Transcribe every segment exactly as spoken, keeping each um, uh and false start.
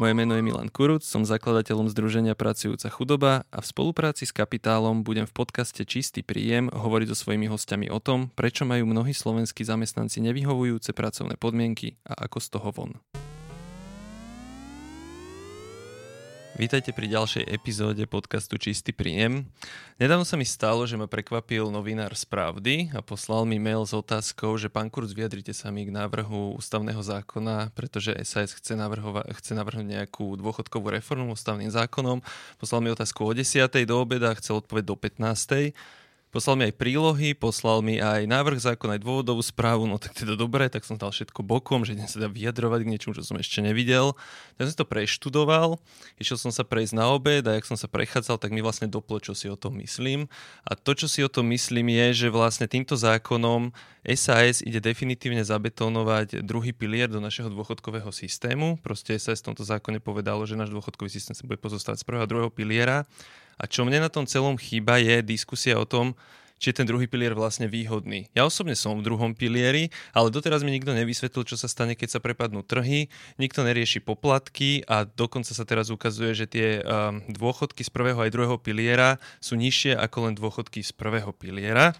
Moje meno je Milan Kuruc, som zakladateľom Združenia Pracujúca chudoba a v spolupráci s Kapitálom budem v podcaste Čistý príjem hovoriť so svojimi hostiami o tom, prečo majú mnohí slovenskí zamestnanci nevyhovujúce pracovné podmienky a ako z toho von. Vítajte pri ďalšej epizóde podcastu Čistý príjem. Nedávno sa mi stalo, že ma prekvapil novinár z Pravdy a poslal mi mail s otázkou, že pán Kuruc, vyjadrite sa mi k návrhu ústavného zákona, pretože SaS chce, navrhova- chce navrhnúť nejakú dôchodkovú reformu ústavným zákonom. Poslal mi otázku o desiatej do obeda a chcel odpoveď do pätnástej. Poslal mi aj prílohy, poslal mi aj návrh zákona, aj dôvodovú správu, no tak teda dobre, tak som dal všetko bokom, že idem sa dá vyjadrovať k niečomu, čo som ešte nevidel. Ja som to preštudoval, išiel som sa prejsť na obed a jak som sa prechádzal, tak mi vlastne doplo, čo si o tom myslím. A to, čo si o tom myslím, je, že vlastne týmto zákonom SaS ide definitívne zabetonovať druhý pilier do našeho dôchodkového systému. Proste SaS v tomto zákone povedalo, že náš dôchodkový systém sa bude pozostávať z prvého a druhého piliera. A čo mne na tom celom chýba, je diskusia o tom, či je ten druhý pilier vlastne výhodný. Ja osobne som v druhom pilieri, ale doteraz mi nikto nevysvetlil, čo sa stane, keď sa prepadnú trhy, nikto nerieši poplatky a dokonca sa teraz ukazuje, že tie um, dôchodky z prvého aj druhého piliera sú nižšie ako len dôchodky z prvého piliera.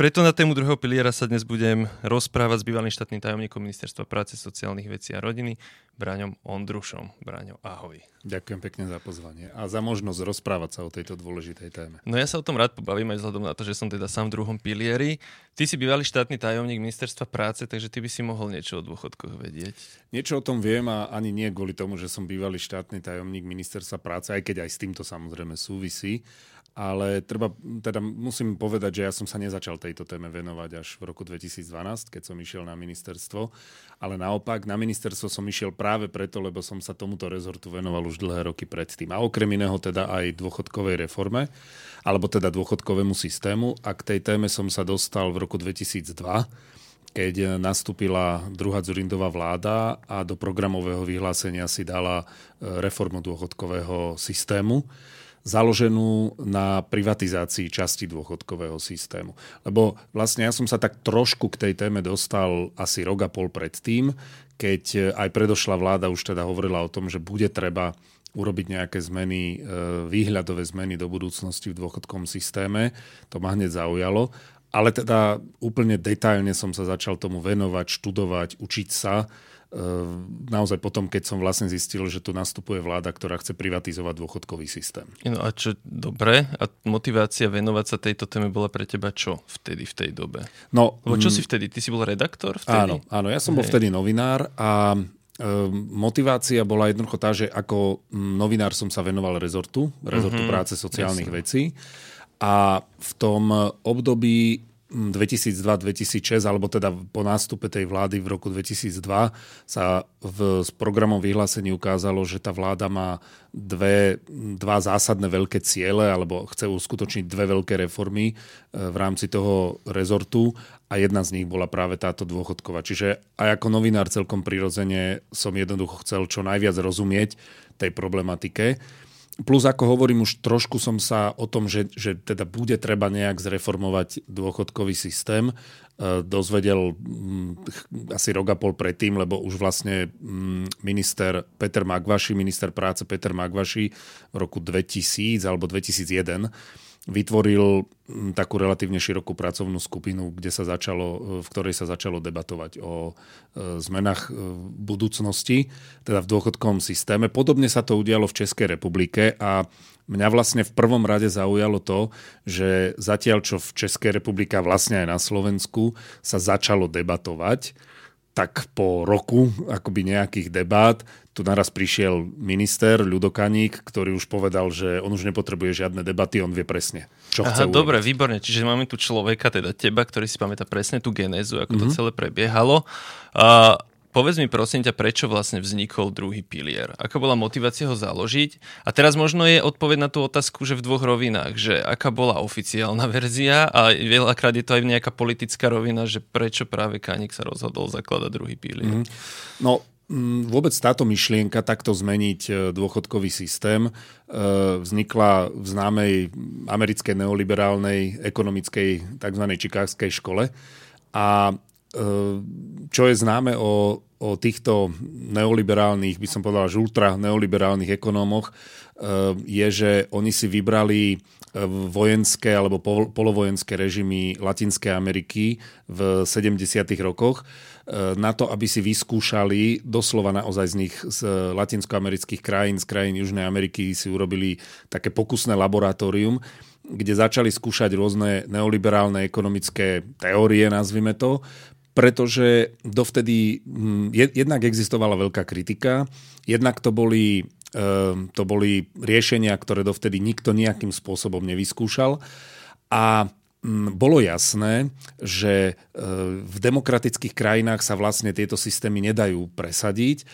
Preto na tému druhého piliera sa dnes budem rozprávať s bývalým štátnym tajomníkom Ministerstva práce, sociálnych vecí a rodiny, Braňom Ondrušom. Braňo, ahoj. Ďakujem pekne za pozvanie a za možnosť rozprávať sa o tejto dôležitej téme. No ja sa o tom rád pobavím aj vzhľadom na to, že som teda sám v druhom pilieri. Ty si bývalý štátny tajomník Ministerstva práce, takže ty by si mohol niečo o dôchodkoch vedieť. Niečo o tom viem a ani nie kvôli tomu, že som bývalý štátny tajomník Ministerstva práce, aj keď aj s týmto samozrejme súvisí. Ale treba, teda musím povedať, že ja som sa nezačal tejto téme venovať až v roku dvetisícdvanásť, keď som išiel na ministerstvo. Ale naopak, na ministerstvo som išiel práve preto, lebo som sa tomuto rezortu venoval už dlhé roky predtým. A okrem iného teda aj dôchodkovej reforme, alebo teda dôchodkovému systému. A k tej téme som sa dostal v roku dvetisícdva, keď nastúpila druhá Dzurindová vláda a do programového vyhlásenia si dala reformu dôchodkového systému, založenú na privatizácii časti dôchodkového systému. Lebo vlastne ja som sa tak trošku k tej téme dostal asi rok a pol predtým, keď aj predošla vláda už teda hovorila o tom, že bude treba urobiť nejaké zmeny, výhľadové zmeny do budúcnosti v dôchodkovom systéme. To ma hneď zaujalo. Ale teda úplne detailne som sa začal tomu venovať, študovať, učiť sa. Naozaj potom, keď som vlastne zistil, že tu nastupuje vláda, ktorá chce privatizovať dôchodkový systém. No a čo, dobre, a motivácia venovať sa tejto téme bola pre teba čo vtedy, v tej dobe? No, Lebo čo m- si vtedy? Ty si bol redaktor vtedy? Áno, áno, ja som Hej. bol vtedy novinár a motivácia bola jednoducho tá, že ako novinár som sa venoval rezortu, rezortu mm-hmm. práce, sociálnych Jasne. vecí a v tom období dvetisícdva dvetisícšesť, alebo teda po nástupe tej vlády v roku dvetisícdva sa v programom vyhlásení ukázalo, že tá vláda má dve, dva zásadné veľké ciele, alebo chce uskutočniť dve veľké reformy v rámci toho rezortu a jedna z nich bola práve táto dôchodková. Čiže aj ako novinár celkom prirodzene som jednoducho chcel čo najviac rozumieť tej problematike. Plus, ako hovorím, už trošku som sa o tom, že, že teda bude treba nejak zreformovať dôchodkový systém, e, dozvedel m, asi rok a pol predtým, lebo už vlastne m, minister Peter Magvaši, minister práce Peter Magvaši v roku dvetisíc alebo dvetisícjeden vytvoril m, takú relatívne širokú pracovnú skupinu, kde sa začalo, v ktorej sa začalo debatovať o e, zmenách e, budúcnosti, teda v dôchodkovom systéme. Podobne sa to udialo v Českej republike a mňa vlastne v prvom rade zaujalo to, že zatiaľ, čo v Českej republike vlastne aj na Slovensku sa začalo debatovať, tak po roku akoby nejakých debát tu naraz prišiel minister Ľudo Kaník, ktorý už povedal, že on už nepotrebuje žiadne debaty, on vie presne, čo Aha, chce urobiť. Dobre, výborne, čiže máme tu človeka, teda teba, ktorý si pamätá presne tú genézu, ako mm-hmm. to celé prebiehalo. A Povedz mi prosím ťa, prečo vlastne vznikol druhý pilier? Aká bola motivácia ho založiť? A teraz možno je odpoveď na tú otázku, že v dvoch rovinách, že aká bola oficiálna verzia a veľakrát je to aj nejaká politická rovina, že prečo práve Kaník sa rozhodol zakladať druhý pilier? Mm. No, vôbec táto myšlienka takto zmeniť dôchodkový systém vznikla v známej americkej neoliberálnej ekonomickej tzv. Chicagskej škole a čo je známe o, o týchto neoliberálnych, by som povedal, ultra neoliberálnych ekonómoch, je, že oni si vybrali vojenské alebo polovojenské režimy Latinskej Ameriky v sedemdesiatych rokoch na to, aby si vyskúšali doslova naozaj z nich z latinskoamerických krajín, z krajín Južnej Ameriky si urobili také pokusné laboratórium, kde začali skúšať rôzne neoliberálne ekonomické teórie, nazvime to, pretože dovtedy jednak existovala veľká kritika, jednak to boli, to boli riešenia, ktoré dovtedy nikto nejakým spôsobom nevyskúšal a bolo jasné, že v demokratických krajinách sa vlastne tieto systémy nedajú presadiť,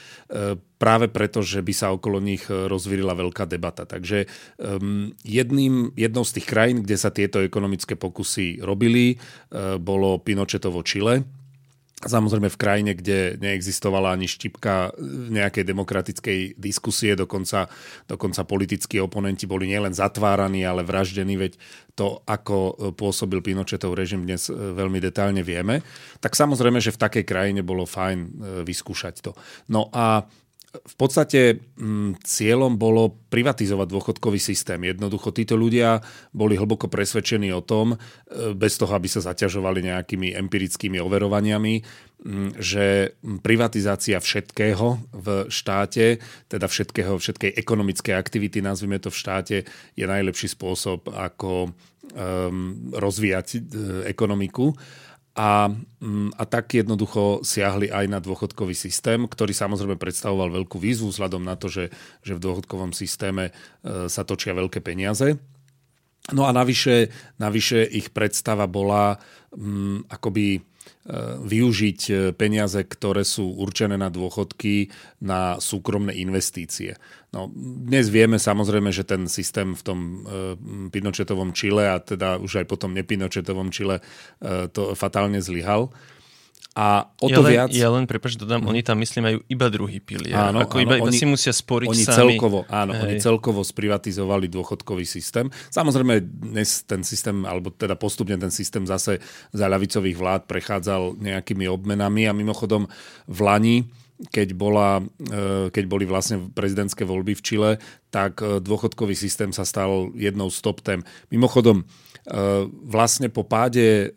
práve preto, že by sa okolo nich rozvírila veľká debata. Takže jedným, jednou z tých krajín, kde sa tieto ekonomické pokusy robili, bolo Pinochetovo Chile. Samozrejme v krajine, kde neexistovala ani štipka nejakej demokratickej diskusie, dokonca, dokonca politickí oponenti boli nielen zatváraní, ale vraždení, veď to, ako pôsobil Pinochetov režim, dnes veľmi detailne vieme. Tak samozrejme, že v takej krajine bolo fajn vyskúšať to. No a v podstate m, cieľom bolo privatizovať dôchodkový systém. Jednoducho títo ľudia boli hlboko presvedčení o tom, bez toho, aby sa zaťažovali nejakými empirickými overovaniami, m, že privatizácia všetkého v štáte, teda všetkého, všetkej ekonomickej aktivity, nazvime to v štáte, je najlepší spôsob, ako um, rozvíjať uh, ekonomiku. A, a tak jednoducho siahli aj na dôchodkový systém, ktorý samozrejme predstavoval veľkú výzvu vzhľadom na to, že, že v dôchodkovom systéme sa točia veľké peniaze. No a navyše, navyše ich predstava bola um, akoby využiť peniaze, ktoré sú určené na dôchodky, na súkromné investície. No, dnes vieme samozrejme, že ten systém v tom Pinochetovom Chile a teda už aj potom nepinochetovom Chile to fatálne zlyhal. A o to ja len, viac... Ja len, prepáč, dodám, oni tam myslím majú iba druhý pilier. Áno, ako áno, iba, iba oni, si musia sporiť oni sami. Celkovo, áno, oni celkovo sprivatizovali dôchodkový systém. Samozrejme, dnes ten systém, alebo teda postupne ten systém zase za ľavicových vlád prechádzal nejakými obmenami a mimochodom v Lani, keď, bola, keď boli vlastne prezidentské voľby v Čile, tak dôchodkový systém sa stal jednou z top tém. Mimochodom, vlastne po páde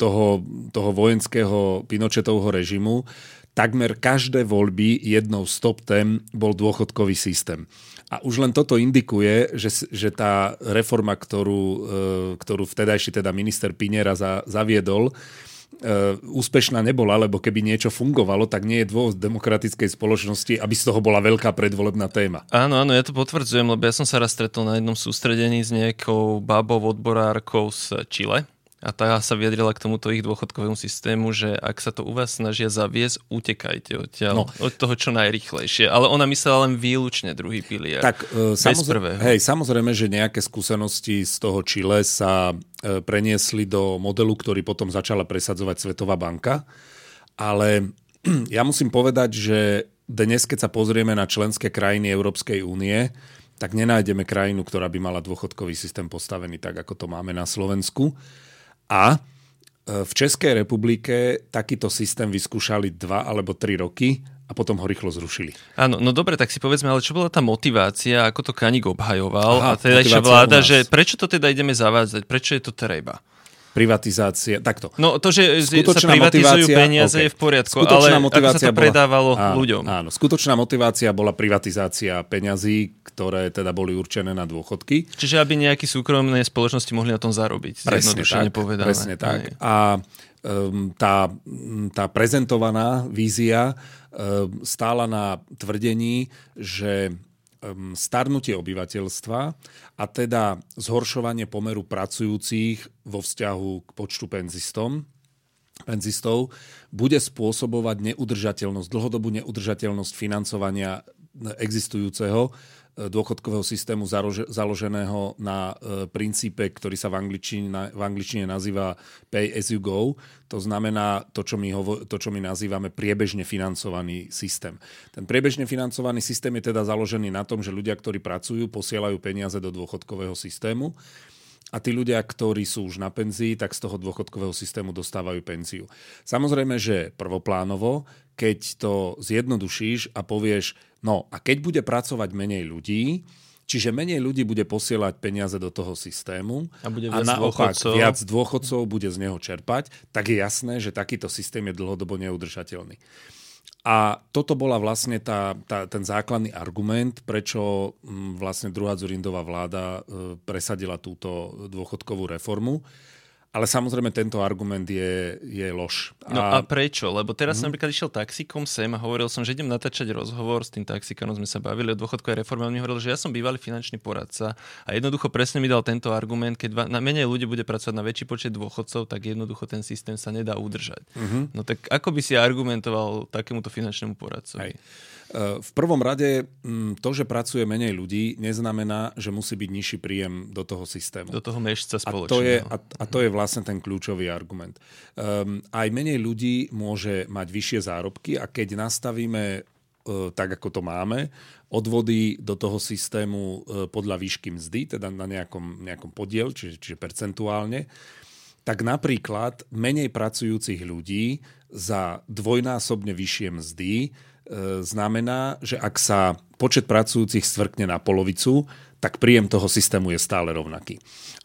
toho, toho vojenského Pinochetovho režimu takmer každé voľby jednou z top tém bol dôchodkový systém. A už len toto indikuje, že, že tá reforma, ktorú, ktorú vtedajší teda minister Piñera za, zaviedol, úspešná nebola, lebo keby niečo fungovalo, tak nie je dôvod demokratickej spoločnosti, aby z toho bola veľká predvolebná téma. Áno, áno, ja to potvrdzujem, lebo ja som sa raz stretol na jednom sústredení s nejakou babou odborárkou z Chile a tá sa vyjadrila k tomuto ich dôchodkovému systému, že ak sa to u vás snažia zaviesť, utekajte odtiaľ, no. Od toho čo najrýchlejšie. Ale ona myslela len výlučne druhý pilier. Tak e, samozrejme, hej, samozrejme, že nejaké skúsenosti z toho Chile sa e, preniesli do modelu, ktorý potom začala presadzovať Svetová banka. Ale ja musím povedať, že dnes, keď sa pozrieme na členské krajiny Európskej únie, tak nenájdeme krajinu, ktorá by mala dôchodkový systém postavený tak, ako to máme na Slovensku. A v Českej republike takýto systém vyskúšali dva alebo tri roky a potom ho rýchlo zrušili. Áno, no dobre, tak si povedzme, ale čo bola tá motivácia, ako to Kaník obhajoval? Aha, a tedajšia vláda, že prečo to teda ideme zavádzať, prečo je to treba? Privatizácia, takto. No to, že skutočná sa privatizujú peniaze, okay. Je v poriadku, skutočná ale ako sa to bola, predávalo áno, ľuďom. Áno, skutočná motivácia bola privatizácia peňazí, ktoré teda boli určené na dôchodky. Čiže aby nejaké súkromné spoločnosti mohli na tom zarobiť. Presne tak, presne tak. Aj. A um, tá, tá prezentovaná vízia um, stála na tvrdení, že starnutie obyvateľstva a teda zhoršovanie pomeru pracujúcich vo vzťahu k počtu penzistom penzistov bude spôsobovať neudržateľnosť, dlhodobú neudržateľnosť financovania existujúceho dôchodkového systému založeného na princípe, ktorý sa v angličtine, v angličtine nazýva pay as you go. To znamená to čo, my hovo- to, čo my nazývame priebežne financovaný systém. Ten priebežne financovaný systém je teda založený na tom, že ľudia, ktorí pracujú, posielajú peniaze do dôchodkového systému. A tí ľudia, ktorí sú už na penzii, tak z toho dôchodkového systému dostávajú penziu. Samozrejme, že prvoplánovo, keď to zjednodušíš a povieš, no a keď bude pracovať menej ľudí, čiže menej ľudí bude posielať peniaze do toho systému a, bude viac a naopak dôchodcov. viac dôchodcov bude z neho čerpať, tak je jasné, že takýto systém je dlhodobo neudržateľný. A toto bola vlastne tá, tá, ten základný argument, prečo m, vlastne druhá Dzurindová vláda e, presadila túto dôchodkovú reformu. Ale samozrejme tento argument je, je lož. A... No a prečo? Lebo teraz mm. som napríklad išiel taxikom sem a hovoril som, že idem natáčať rozhovor s tým taxikárom, sme sa bavili o dôchodkovej reforme a on mi hovoril, že ja som bývalý finančný poradca a jednoducho presne mi dal tento argument, keď na menej ľudí bude pracovať na väčší počet dôchodcov, tak jednoducho ten systém sa nedá udržať. Mm-hmm. No tak ako by si argumentoval takémuto finančnému poradcovi? Hej. V prvom rade to, že pracuje menej ľudí, neznamená, že musí byť nižší príjem do toho systému. Do toho mešca spoločného. A to je, a, a to je vlastne ten kľúčový argument. Um, aj menej ľudí môže mať vyššie zárobky a keď nastavíme tak, ako to máme, odvody do toho systému podľa výšky mzdy, teda na nejakom, nejakom podiel, čiže, čiže percentuálne, tak napríklad menej pracujúcich ľudí za dvojnásobne vyššie mzdy znamená, že ak sa počet pracujúcich stvrkne na polovicu, tak príjem toho systému je stále rovnaký.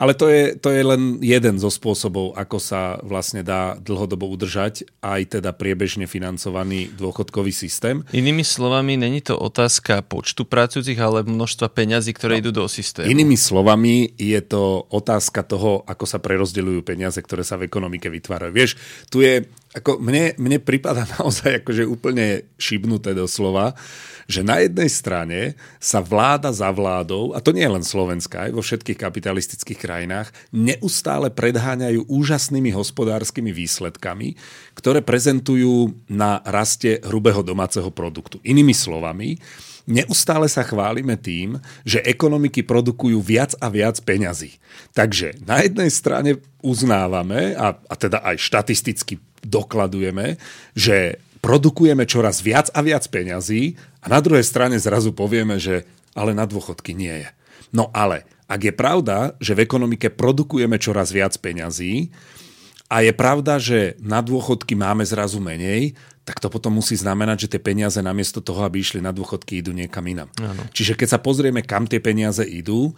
Ale to je, to je len jeden zo spôsobov, ako sa vlastne dá dlhodobo udržať aj teda priebežne financovaný dôchodkový systém. Inými slovami, není to otázka počtu pracujúcich, ale množstva peňazí, ktoré no, idú do systému. Inými slovami, je to otázka toho, ako sa prerozdeľujú peniaze, ktoré sa v ekonomike vytvárajú. Vieš, tu je, ako mne, mne pripadá naozaj akože úplne šibnuté doslova, že na jednej strane sa vláda za vládou, a to nie je len Slovenska, aj vo všetkých kapitalistických krajinách, neustále predháňajú úžasnými hospodárskymi výsledkami, ktoré prezentujú na raste hrubého domáceho produktu. Inými slovami, neustále sa chválime tým, že ekonomiky produkujú viac a viac peňazí. Takže na jednej strane uznávame, a, a teda aj štatisticky dokladujeme, že produkujeme čoraz viac a viac peňazí a na druhej strane zrazu povieme, že ale na dôchodky nie je. No ale, ak je pravda, že v ekonomike produkujeme čoraz viac peňazí a je pravda, že na dôchodky máme zrazu menej, tak to potom musí znamenať, že tie peniaze namiesto toho, aby išli na dôchodky, idú niekam inam. Ano. Čiže keď sa pozrieme, kam tie peniaze idú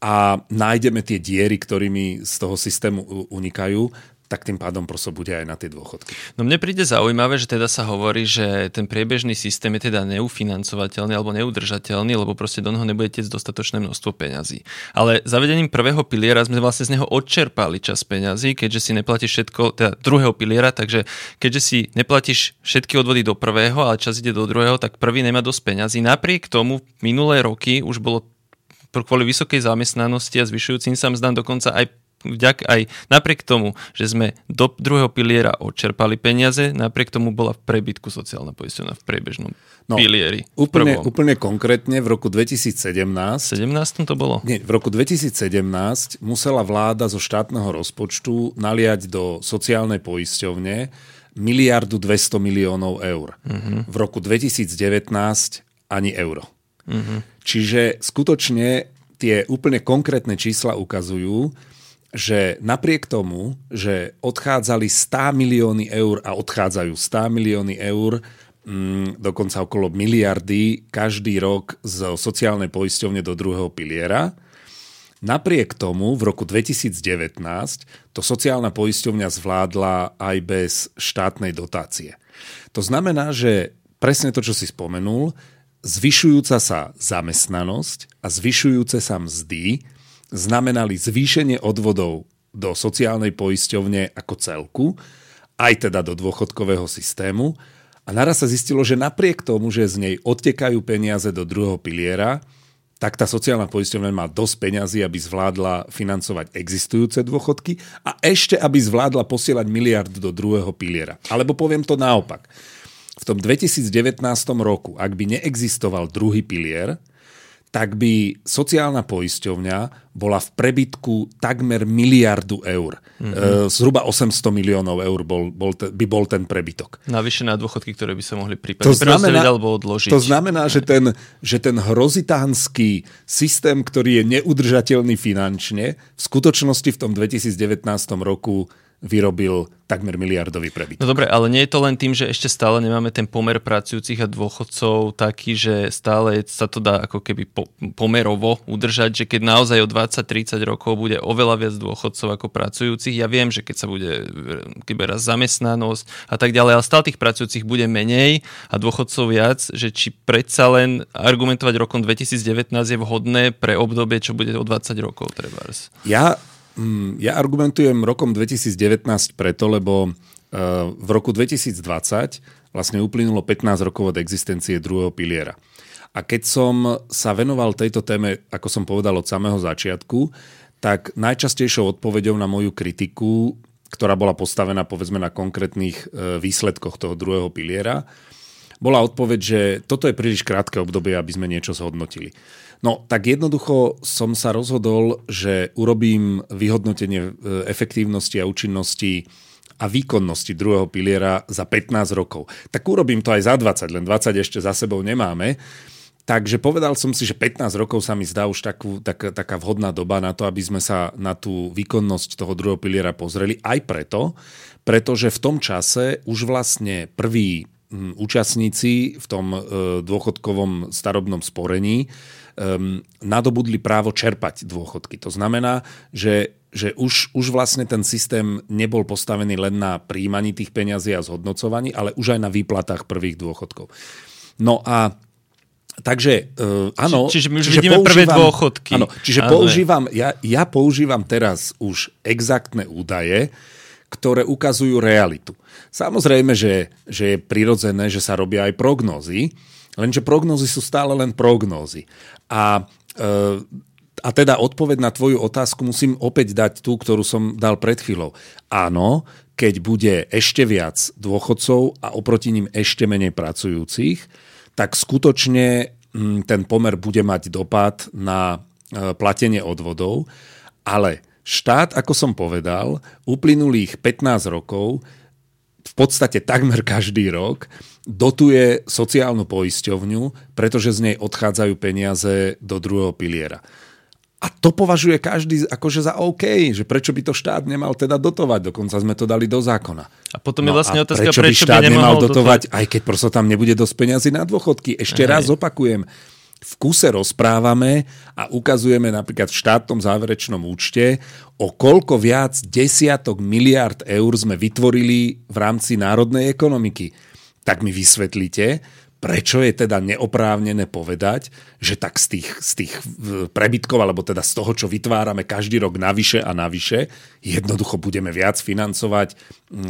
a nájdeme tie diery, ktorými z toho systému unikajú, tak tým pádom proste bude aj na tie dôchodky. No mne príde zaujímavé, že teda sa hovorí, že ten priebežný systém je teda neufinancovateľný alebo neudržateľný, lebo proste do neho nebude tiecť dostatočné množstvo peňazí. Ale zavedením prvého piliera sme vlastne z neho odčerpali čas peňazí, keďže si neplatíš všetko, teda druhého piliera, takže keďže si neplatíš všetky odvody do prvého, ale čas ide do druhého, tak prvý nemá dosť peňazí. Napriek tomu minulé roky už bolo kvôli vysokej zamestnanosti a zvyšujúcim sa mzdám dokonca aj Vďak aj napriek tomu, že sme do druhého piliera odčerpali peniaze, napriek tomu bola v prebytku sociálna poisťovňa v priebežnom no, pilieri. Úplne, úplne konkrétne v roku dvetisícsedemnásť... sedemnásť to bolo? Nie, v roku dvetisícsedemnásť musela vláda zo štátneho rozpočtu naliať do sociálnej poisťovne miliardu dvesto miliónov eur. Uh-huh. V roku dvetisícdevätnásť ani euro. Uh-huh. Čiže skutočne tie úplne konkrétne čísla ukazujú, že napriek tomu, že odchádzali sto milióny eur a odchádzajú sto milióny eur, mm, dokonca okolo miliardy každý rok z sociálnej poisťovne do druhého piliera, napriek tomu v roku dvetisícdevätnásť to sociálna poisťovňa zvládla aj bez štátnej dotácie. To znamená, že presne to, čo si spomenul, zvyšujúca sa zamestnanosť a zvyšujúce sa mzdy znamenali zvýšenie odvodov do sociálnej poisťovne ako celku, aj teda do dôchodkového systému. A naraz sa zistilo, že napriek tomu, že z nej odtekajú peniaze do druhého piliera, tak tá sociálna poisťovňa má dosť peňazí, aby zvládla financovať existujúce dôchodky a ešte, aby zvládla posielať miliard do druhého piliera. Alebo poviem to naopak. V tom dvetisíc devätnástom roku, ak by neexistoval druhý pilier, tak by sociálna poisťovňa bola v prebytku takmer miliardu eur. Mm-hmm. Zhruba osemsto miliónov eur bol, bol, by bol ten prebytok. Navyše na dôchodky, ktoré by sa mohli prípadne prerozdeliť alebo odložiť. To znamená, že ten, že ten hrozitánsky systém, ktorý je neudržateľný finančne, v skutočnosti v tom dvetisíc devätnástom roku vyrobil takmer miliardový prebyt. No dobre, ale nie je to len tým, že ešte stále nemáme ten pomer pracujúcich a dôchodcov taký, že stále sa to dá ako keby po, pomerovo udržať, že keď naozaj o dvadsať tridsať rokov bude oveľa viac dôchodcov ako pracujúcich. Ja viem, že keď sa bude keby raz zamestnanosť a tak ďalej, ale stále tých pracujúcich bude menej a dôchodcov viac, že či predsa len argumentovať rokom dvetisíc devätnásť je vhodné pre obdobie, čo bude o dvadsať rokov trebárs. Ja Ja argumentujem rokom dvetisíc devätnásť preto, lebo v roku dvetisíc dvadsať vlastne uplynulo pätnásť rokov od existencie druhého piliera. A keď som sa venoval tejto téme, ako som povedal od samého začiatku, tak najčastejšou odpoveďou na moju kritiku, ktorá bola postavená povedzme na konkrétnych výsledkoch toho druhého piliera, bola odpoveď, že toto je príliš krátke obdobie, aby sme niečo zhodnotili. No, tak jednoducho som sa rozhodol, že urobím vyhodnotenie efektívnosti a účinnosti a výkonnosti druhého piliera za pätnásť rokov. Tak urobím to aj za dvadsať, len dvadsať ešte za sebou nemáme. Takže povedal som si, že pätnásť rokov sa mi zdá už takú, tak, taká vhodná doba na to, aby sme sa na tú výkonnosť toho druhého piliera pozreli. Aj preto, pretože v tom čase už vlastne prvý účastníci v tom dôchodkovom starobnom sporení nadobudli právo čerpať dôchodky. To znamená, že, že už, už vlastne ten systém nebol postavený len na príjmaní tých peňazí a zhodnocovaní, ale už aj na výplatách prvých dôchodkov. No a takže, uh, áno... Čiže my už čiže vidíme používam, prvé dôchodky. Áno, čiže používam, ja, ja používam teraz už exaktné údaje, ktoré ukazujú realitu. Samozrejme, že, že je prirodzené, že sa robia aj prognózy, lenže prognózy sú stále len prognózy. A, a teda odpoveď na tvoju otázku musím opäť dať tú, ktorú som dal pred chvíľou. Áno, keď bude ešte viac dôchodcov a oproti ním ešte menej pracujúcich, tak skutočne ten pomer bude mať dopad na platenie odvodov, ale štát, ako som povedal, uplynulých pätnásť rokov, v podstate takmer každý rok, dotuje sociálnu poisťovňu, pretože z nej odchádzajú peniaze do druhého piliera. A to považuje každý akože za OK, že prečo by to štát nemal teda dotovať, dokonca sme to dali do zákona. A potom je no vlastne otázka, prečo, prečo by štát by nemal dotovať, dotovať, aj keď prosto tam nebude dosť peniazy na dôchodky. Ešte Aha. raz opakujem, v kuse rozprávame a ukazujeme napríklad v štátnom záverečnom účte, o koľko viac desiatok miliárd eur sme vytvorili v rámci národnej ekonomiky. Tak mi vysvetlite, prečo je teda neoprávnené povedať, že tak z tých, z tých prebytkov, alebo teda z toho, čo vytvárame každý rok navyše a navyše, jednoducho budeme viac financovať,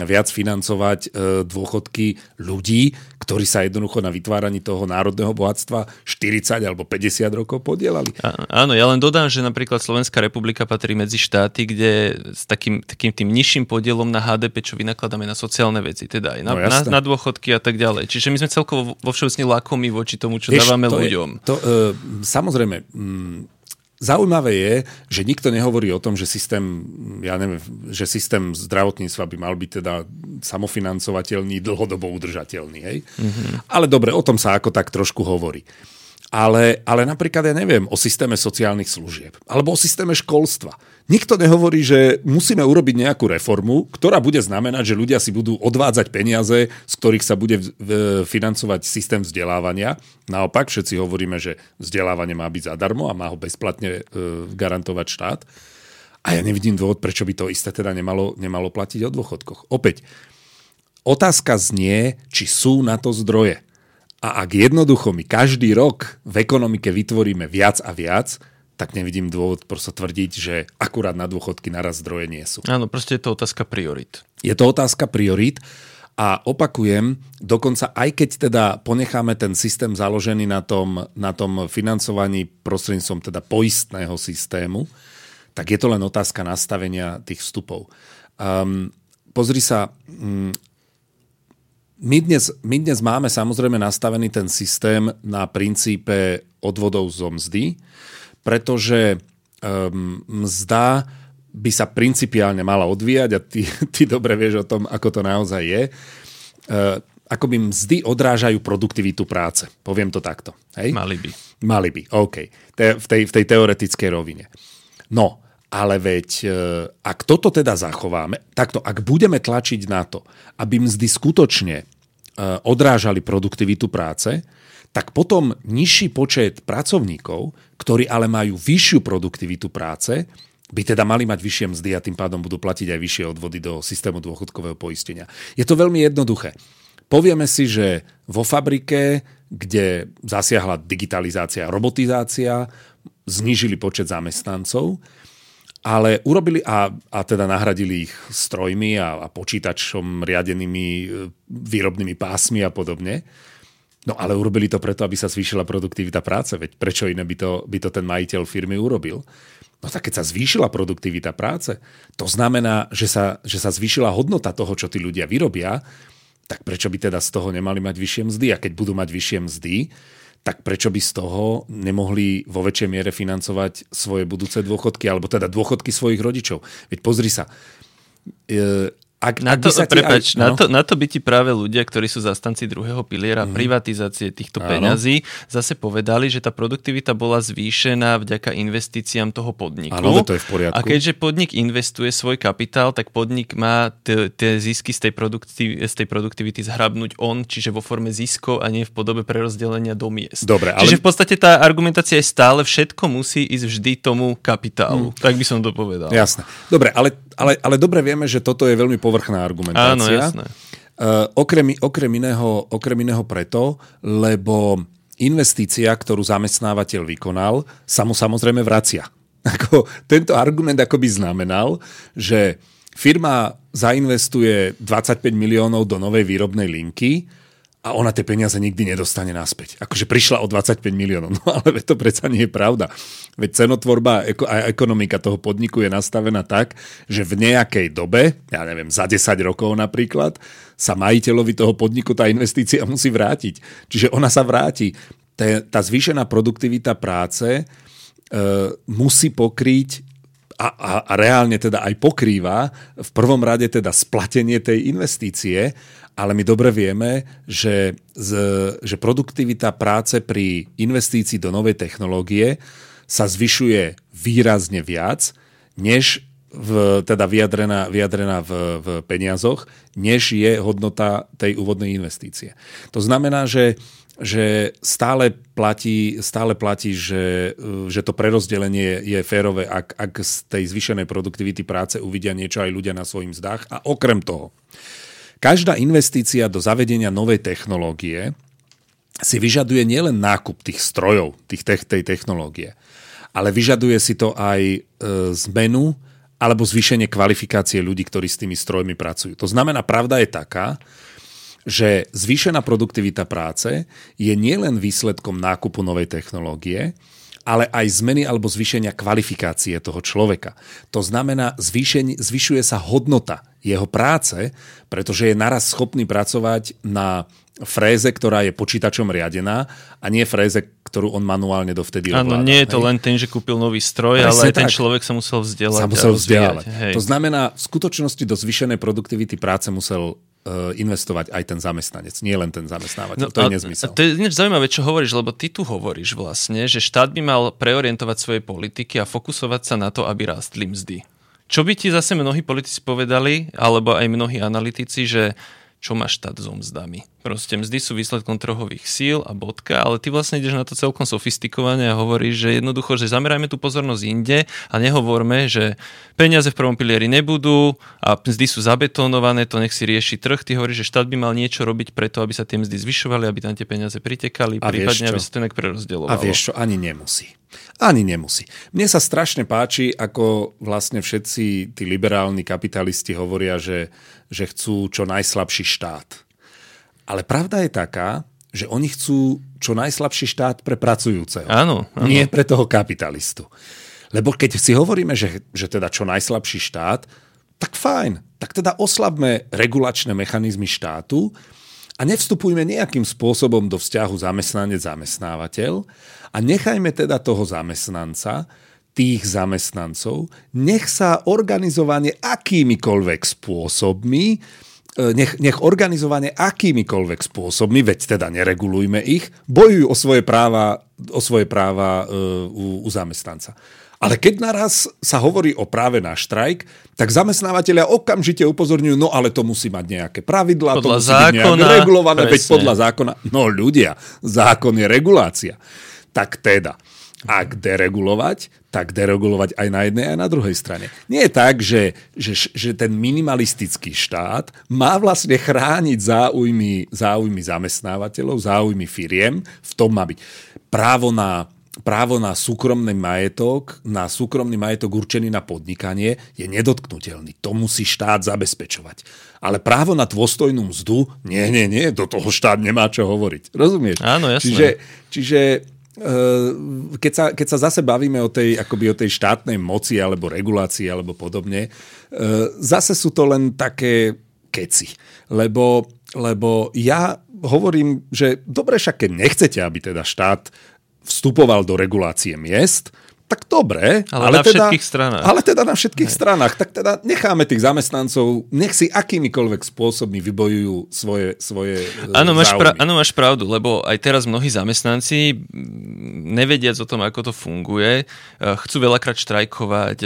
viac financovať dôchodky ľudí, ktorí sa jednoducho na vytváraní toho národného bohatstva štyridsať alebo päťdesiat rokov podielali. A, áno, ja len dodám, že napríklad Slovenská republika patrí medzi štáty, kde s takým, takým tým nižším podielom na há dé pé, čo vynakladáme na sociálne veci, teda aj na, no, na, na dôchodky a tak ďalej. Čiže my sme celkovo vo všeobecne lakomi voči tomu, čo Jež, dávame to ľuďom. Je, to, uh, samozrejme, um, zaujímavé je, že nikto nehovorí o tom, že systém, ja neviem, že systém zdravotníctva by mal byť teda samofinancovateľný, dlhodobo udržateľný. Hej? Mm-hmm. Ale dobre, o tom sa ako tak trošku hovorí. Ale, ale napríklad, ja neviem, o systéme sociálnych služieb alebo o systéme školstva. Nikto nehovorí, že musíme urobiť nejakú reformu, ktorá bude znamenať, že ľudia si budú odvádzať peniaze, z ktorých sa bude financovať systém vzdelávania. Naopak, všetci hovoríme, že vzdelávanie má byť zadarmo a má ho bezplatne garantovať štát. A ja nevidím dôvod, prečo by to isté teda nemalo, nemalo platiť o dôchodkoch. Opäť, otázka znie, či sú na to zdroje. A ak jednoducho my každý rok v ekonomike vytvoríme viac a viac, tak nevidím dôvod prosto tvrdiť, že akurát na dôchodky naraz zdroje nie sú. Áno, proste je to otázka priorit. Je to otázka priorit A opakujem, dokonca aj keď teda ponecháme ten systém založený na tom, na tom financovaní prostredníctvom teda poistného systému, tak je to len otázka nastavenia tých vstupov. Um, pozri sa, um, my, dnes, my dnes máme samozrejme nastavený ten systém na princípe odvodov zo mzdy, pretože um, mzda by sa principiálne mala odvíjať a ty, ty dobre vieš o tom, ako to naozaj je. E, ako by mzdy odrážajú produktivitu práce. Poviem to takto. Hej? Mali by. Mali by, OK. Te, v, tej, v tej teoretickej rovine. No, ale veď, e, ak toto teda zachováme, takto, ak budeme tlačiť na to, aby mzdy skutočne e, odrážali produktivitu práce, tak potom nižší počet pracovníkov, ktorí ale majú vyššiu produktivitu práce, by teda mali mať vyššie mzdy a tým pádom budú platiť aj vyššie odvody do systému dôchodkového poistenia. Je to veľmi jednoduché. Povieme si, že vo fabrike, kde zasiahla digitalizácia a robotizácia, znížili počet zamestnancov, ale urobili a, a teda nahradili ich strojmi a, a počítačom riadenými výrobnými pásmi a podobne. No ale urobili to preto, aby sa zvýšila produktivita práce, veď prečo iné by to, by to ten majiteľ firmy urobil? No tak keď sa zvýšila produktivita práce, to znamená, že sa, že sa zvýšila hodnota toho, čo tí ľudia vyrobia, tak prečo by teda z toho nemali mať vyššie mzdy? A keď budú mať vyššie mzdy, tak prečo by z toho nemohli vo väčšej miere financovať svoje budúce dôchodky, alebo teda dôchodky svojich rodičov? Veď pozri sa... E- Ak, na, to, ak prepáč, aj, no. na, to, na to by ti práve ľudia, ktorí sú zastanci druhého piliera mm. privatizácie týchto Áno. peňazí, zase povedali, že tá produktivita bola zvýšená vďaka investíciám toho podniku. Áno, to je v poriadku. A keďže podnik investuje svoj kapitál, tak podnik má tie t- zisky z tej, produktiv- z tej produktivity zhrabnúť on, čiže vo forme ziskov a nie v podobe prerozdelenia do miest. Dobre, ale... Čiže v podstate tá argumentácia je stále, všetko musí ísť vždy tomu kapitálu. Mm. Tak by som to povedal. Jasné. Dobre, ale, ale, ale dobre vieme, že toto je veľmi povrchná argumentácia. Áno, jasné. Uh, okrem, okrem, iného, okrem iného preto, lebo investícia, ktorú zamestnávateľ vykonal, sa mu samozrejme vracia. Ako, tento argument akoby znamenal, že firma zainvestuje dvadsaťpäť miliónov do novej výrobnej linky a ona tie peniaze nikdy nedostane naspäť. Akože prišla o dvadsaťpäť miliónov. No ale to predsa nie je pravda. Veď cenotvorba a ekonomika toho podniku je nastavená tak, že v nejakej dobe, ja neviem, za desať rokov napríklad, sa majiteľovi toho podniku tá investícia musí vrátiť. Čiže ona sa vráti. Tá zvýšená produktivita práce e, musí pokryť a, a, a reálne teda aj pokrýva v prvom rade teda splatenie tej investície. Ale my dobre vieme, že, z, že produktivita práce pri investícii do novej technológie sa zvyšuje výrazne viac, než v, teda vyjadrená, vyjadrená v, v peniazoch, než je hodnota tej úvodnej investície. To znamená, že, že stále platí, stále platí že, že to prerozdelenie je férové, ak, ak z tej zvýšenej produktivity práce uvidia niečo aj ľudia na svojich mzdách. A okrem toho, každá investícia do zavedenia novej technológie si vyžaduje nielen nákup tých strojov, tých, tej technológie, ale vyžaduje si to aj e, zmenu alebo zvýšenie kvalifikácie ľudí, ktorí s tými strojmi pracujú. To znamená, pravda je taká, že zvýšená produktivita práce je nielen výsledkom nákupu novej technológie, ale aj zmeny alebo zvýšenia kvalifikácie toho človeka. To znamená, zvýšenie, zvyšuje sa hodnota jeho práce, pretože je naraz schopný pracovať na fréze, ktorá je počítačom riadená a nie fréze, ktorú on manuálne dovtedy ovládal. Áno, nie je to hej. len ten, že kúpil nový stroj, Presne ale aj tak. ten človek sa musel vzdelať. Sa musel vzdelať. To znamená, v skutočnosti do zvýšenej produktivity práce musel investovať aj ten zamestnanec, nie len ten zamestnávateľ. No, to je nezmysel. To je zaujímavé, čo hovoríš, lebo ty tu hovoríš vlastne, že štát by mal preorientovať svoje politiky a fokusovať sa na to, aby rástli mzdy. Čo by ti zase mnohí politici povedali, alebo aj mnohí analytici, že čo má štát so mzdami? Proste mzdy sú výsledkom trhových síl a bodka, ale ty vlastne ideš na to celkom sofistikovane a hovoríš, že jednoducho, že zamerajme tú pozornosť inde a nehovorme, že peniaze v prvom pilieri nebudú a mzdy sú zabetónované, to nech si rieši trh. Ty hovoríš, že štát by mal niečo robiť preto, aby sa tie mzdy zvyšovali, aby tam tie peniaze pritekali, a prípadne aby sa to nejak prerozdeľovalo. A vieš čo, ani nemusí. Ani nemusí. Mne sa strašne páči, ako vlastne všetci tí liberálni kapitalisti hovoria, že, že chcú čo najslabší štát. Ale pravda je taká, že oni chcú čo najslabší štát pre pracujúceho. Áno, áno. Nie pre toho kapitalistu. Lebo keď si hovoríme, že, že teda čo najslabší štát, tak fajn, tak teda oslabme regulačné mechanizmy štátu a nevstupujme nejakým spôsobom do vzťahu zamestnanec-zamestnávateľ a nechajme teda toho zamestnanca, tých zamestnancov, nech sa organizovanie akýmikoľvek spôsobmi Nech, nech organizovanie akýmikoľvek spôsobmi, veď teda neregulujme ich, bojujú o svoje práva, o svoje práva u, u zamestnanca. Ale keď naraz sa hovorí o práve na štrajk, tak zamestnávateľia okamžite upozorňujú, no ale to musí mať nejaké pravidlá, to musí byť nejak regulované, veď podľa zákona. No ľudia, zákon je regulácia. Tak teda, ak deregulovať, tak deregulovať aj na jednej, aj na druhej strane. Nie je tak, že, že, že ten minimalistický štát má vlastne chrániť záujmy, záujmy zamestnávateľov, záujmy firiem, v tom má byť právo na, právo na súkromný majetok, na súkromný majetok určený na podnikanie je nedotknuteľný. To musí štát zabezpečovať. Ale právo na dôstojnú mzdu, nie, nie, nie, do toho štát nemá čo hovoriť. Rozumieš? Áno, jasné. Čiže... čiže Keď sa, keď sa zase bavíme o tej, akoby o tej štátnej moci alebo regulácii alebo podobne, zase sú to len také keci. Lebo, lebo ja hovorím, že dobre, však keď nechcete, aby teda štát vstupoval do regulácie miest, tak dobre. Ale, ale na teda, všetkých stranách. Ale teda na všetkých Hej. stranách. Tak teda necháme tých zamestnancov, nech si akýmikoľvek spôsobmi vybojujú svoje, svoje áno, máš pra, áno, máš pravdu, lebo aj teraz mnohí zamestnanci, nevediac o tom, ako to funguje, chcú veľakrát štrajkovať,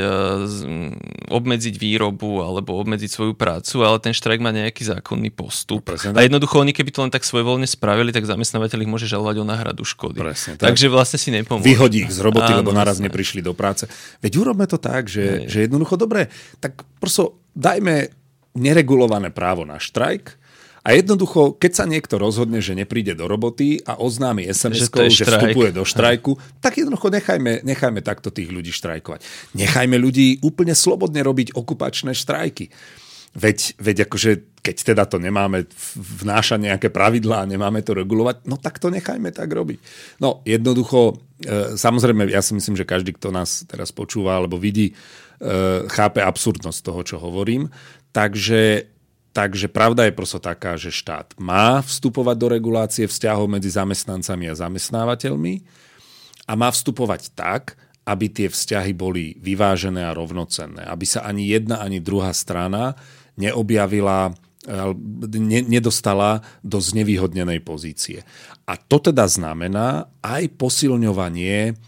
obmedziť výrobu alebo obmedziť svoju prácu, ale ten štrajk má nejaký zákonný postup. Presne, a jednoducho oni, keby to len tak svojvoľne spravili, tak zamestnávateľ ich môže žalovať o náhradu škody. Presne, tak. Takže vlastne si nepomôže. Vyhodí ich z roboty, áno, lebo naraz neprišli do práce. Veď urobme to tak, že, že jednoducho dobre, tak prosto dajme neregulované právo na štrajk. A jednoducho, keď sa niekto rozhodne, že nepríde do roboty a oznámi es em eskou, že, že vstupuje do štrajku, tak jednoducho nechajme, nechajme takto tých ľudí štrajkovať. Nechajme ľudí úplne slobodne robiť okupačné štrajky. Veď, veď akože, keď teda to nemáme vnáša nejaké pravidlá a nemáme to regulovať, no tak to nechajme tak robiť. No jednoducho, e, samozrejme, ja si myslím, že každý, kto nás teraz počúva alebo vidí, e, chápe absurdnosť toho, čo hovorím. Takže... Takže pravda je prosto taká, že štát má vstupovať do regulácie vzťahov medzi zamestnancami a zamestnávateľmi a má vstupovať tak, aby tie vzťahy boli vyvážené a rovnocenné. Aby sa ani jedna, ani druhá strana neobjavila, ne, nedostala do znevýhodnenej pozície. A to teda znamená aj posilňovanie,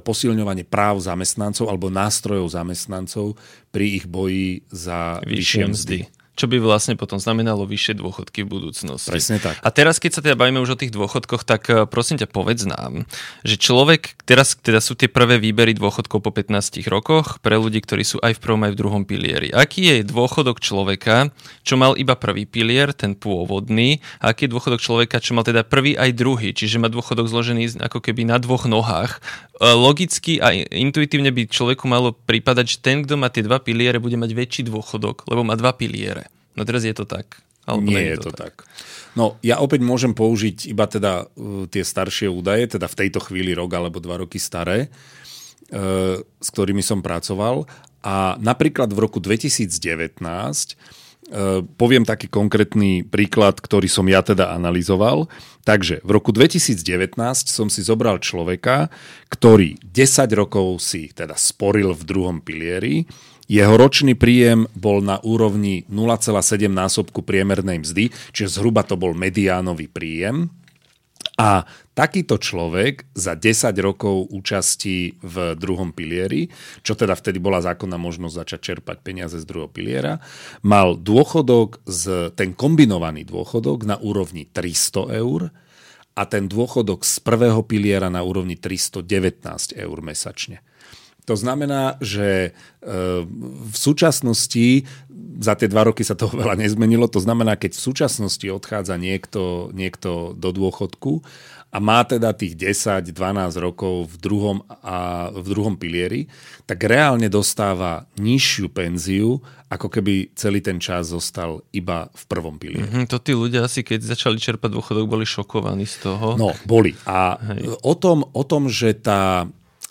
posilňovanie práv zamestnancov alebo nástrojov zamestnancov pri ich boji za vyššie mzdy. Čo by vlastne potom znamenalo vyššie dôchodky v budúcnosti. Presne tak. A teraz, keď sa teda bavíme už o tých dôchodkoch, tak prosím ťa, povedz nám, že človek, teraz teda sú tie prvé výbery dôchodkov po pätnástich rokoch pre ľudí, ktorí sú aj v prvom, aj v druhom pilieri. Aký je dôchodok človeka, čo mal iba prvý pilier, ten pôvodný, a aký je dôchodok človeka, čo mal teda prvý aj druhý, čiže má dôchodok zložený ako keby na dvoch nohách. Logicky a intuitívne by človeku malo pripadať, že ten, kto má tie dva piliere, bude mať väčší dôchodok, lebo má dva piliere. No teraz je to tak? Alebo nie, nie je to tak. tak. No ja opäť môžem použiť iba teda uh, tie staršie údaje, teda v tejto chvíli rok alebo dva roky staré, uh, s ktorými som pracoval. A napríklad v roku dvetisíc devätnásť Uh, poviem taký konkrétny príklad, ktorý som ja teda analyzoval. Takže v roku dvetisíc devätnásť som si zobral človeka, ktorý desať rokov si teda sporil v druhom pilieri. Jeho ročný príjem bol na úrovni nula celá sedem násobku priemernej mzdy, čiže zhruba to bol mediánový príjem. A takýto človek za desať rokov účasti v druhom pilieri, čo teda vtedy bola zákonná možnosť začať čerpať peniaze z druhého piliera, mal dôchodok, z, ten kombinovaný dôchodok na úrovni tristo eur a ten dôchodok z prvého piliera na úrovni tristodevätnásť eur mesačne. To znamená, že v súčasnosti, za tie dva roky sa toho veľa nezmenilo, to znamená, keď v súčasnosti odchádza niekto, niekto do dôchodku a má teda tých desať až dvanásť rokov v druhom, a, v druhom pilieri, tak reálne dostáva nižšiu penziu, ako keby celý ten čas zostal iba v prvom pilieri. Mm-hmm, to tí ľudia asi, keď začali čerpať dôchodok, boli šokovaní z toho. No, boli. A o tom, o tom, že tá...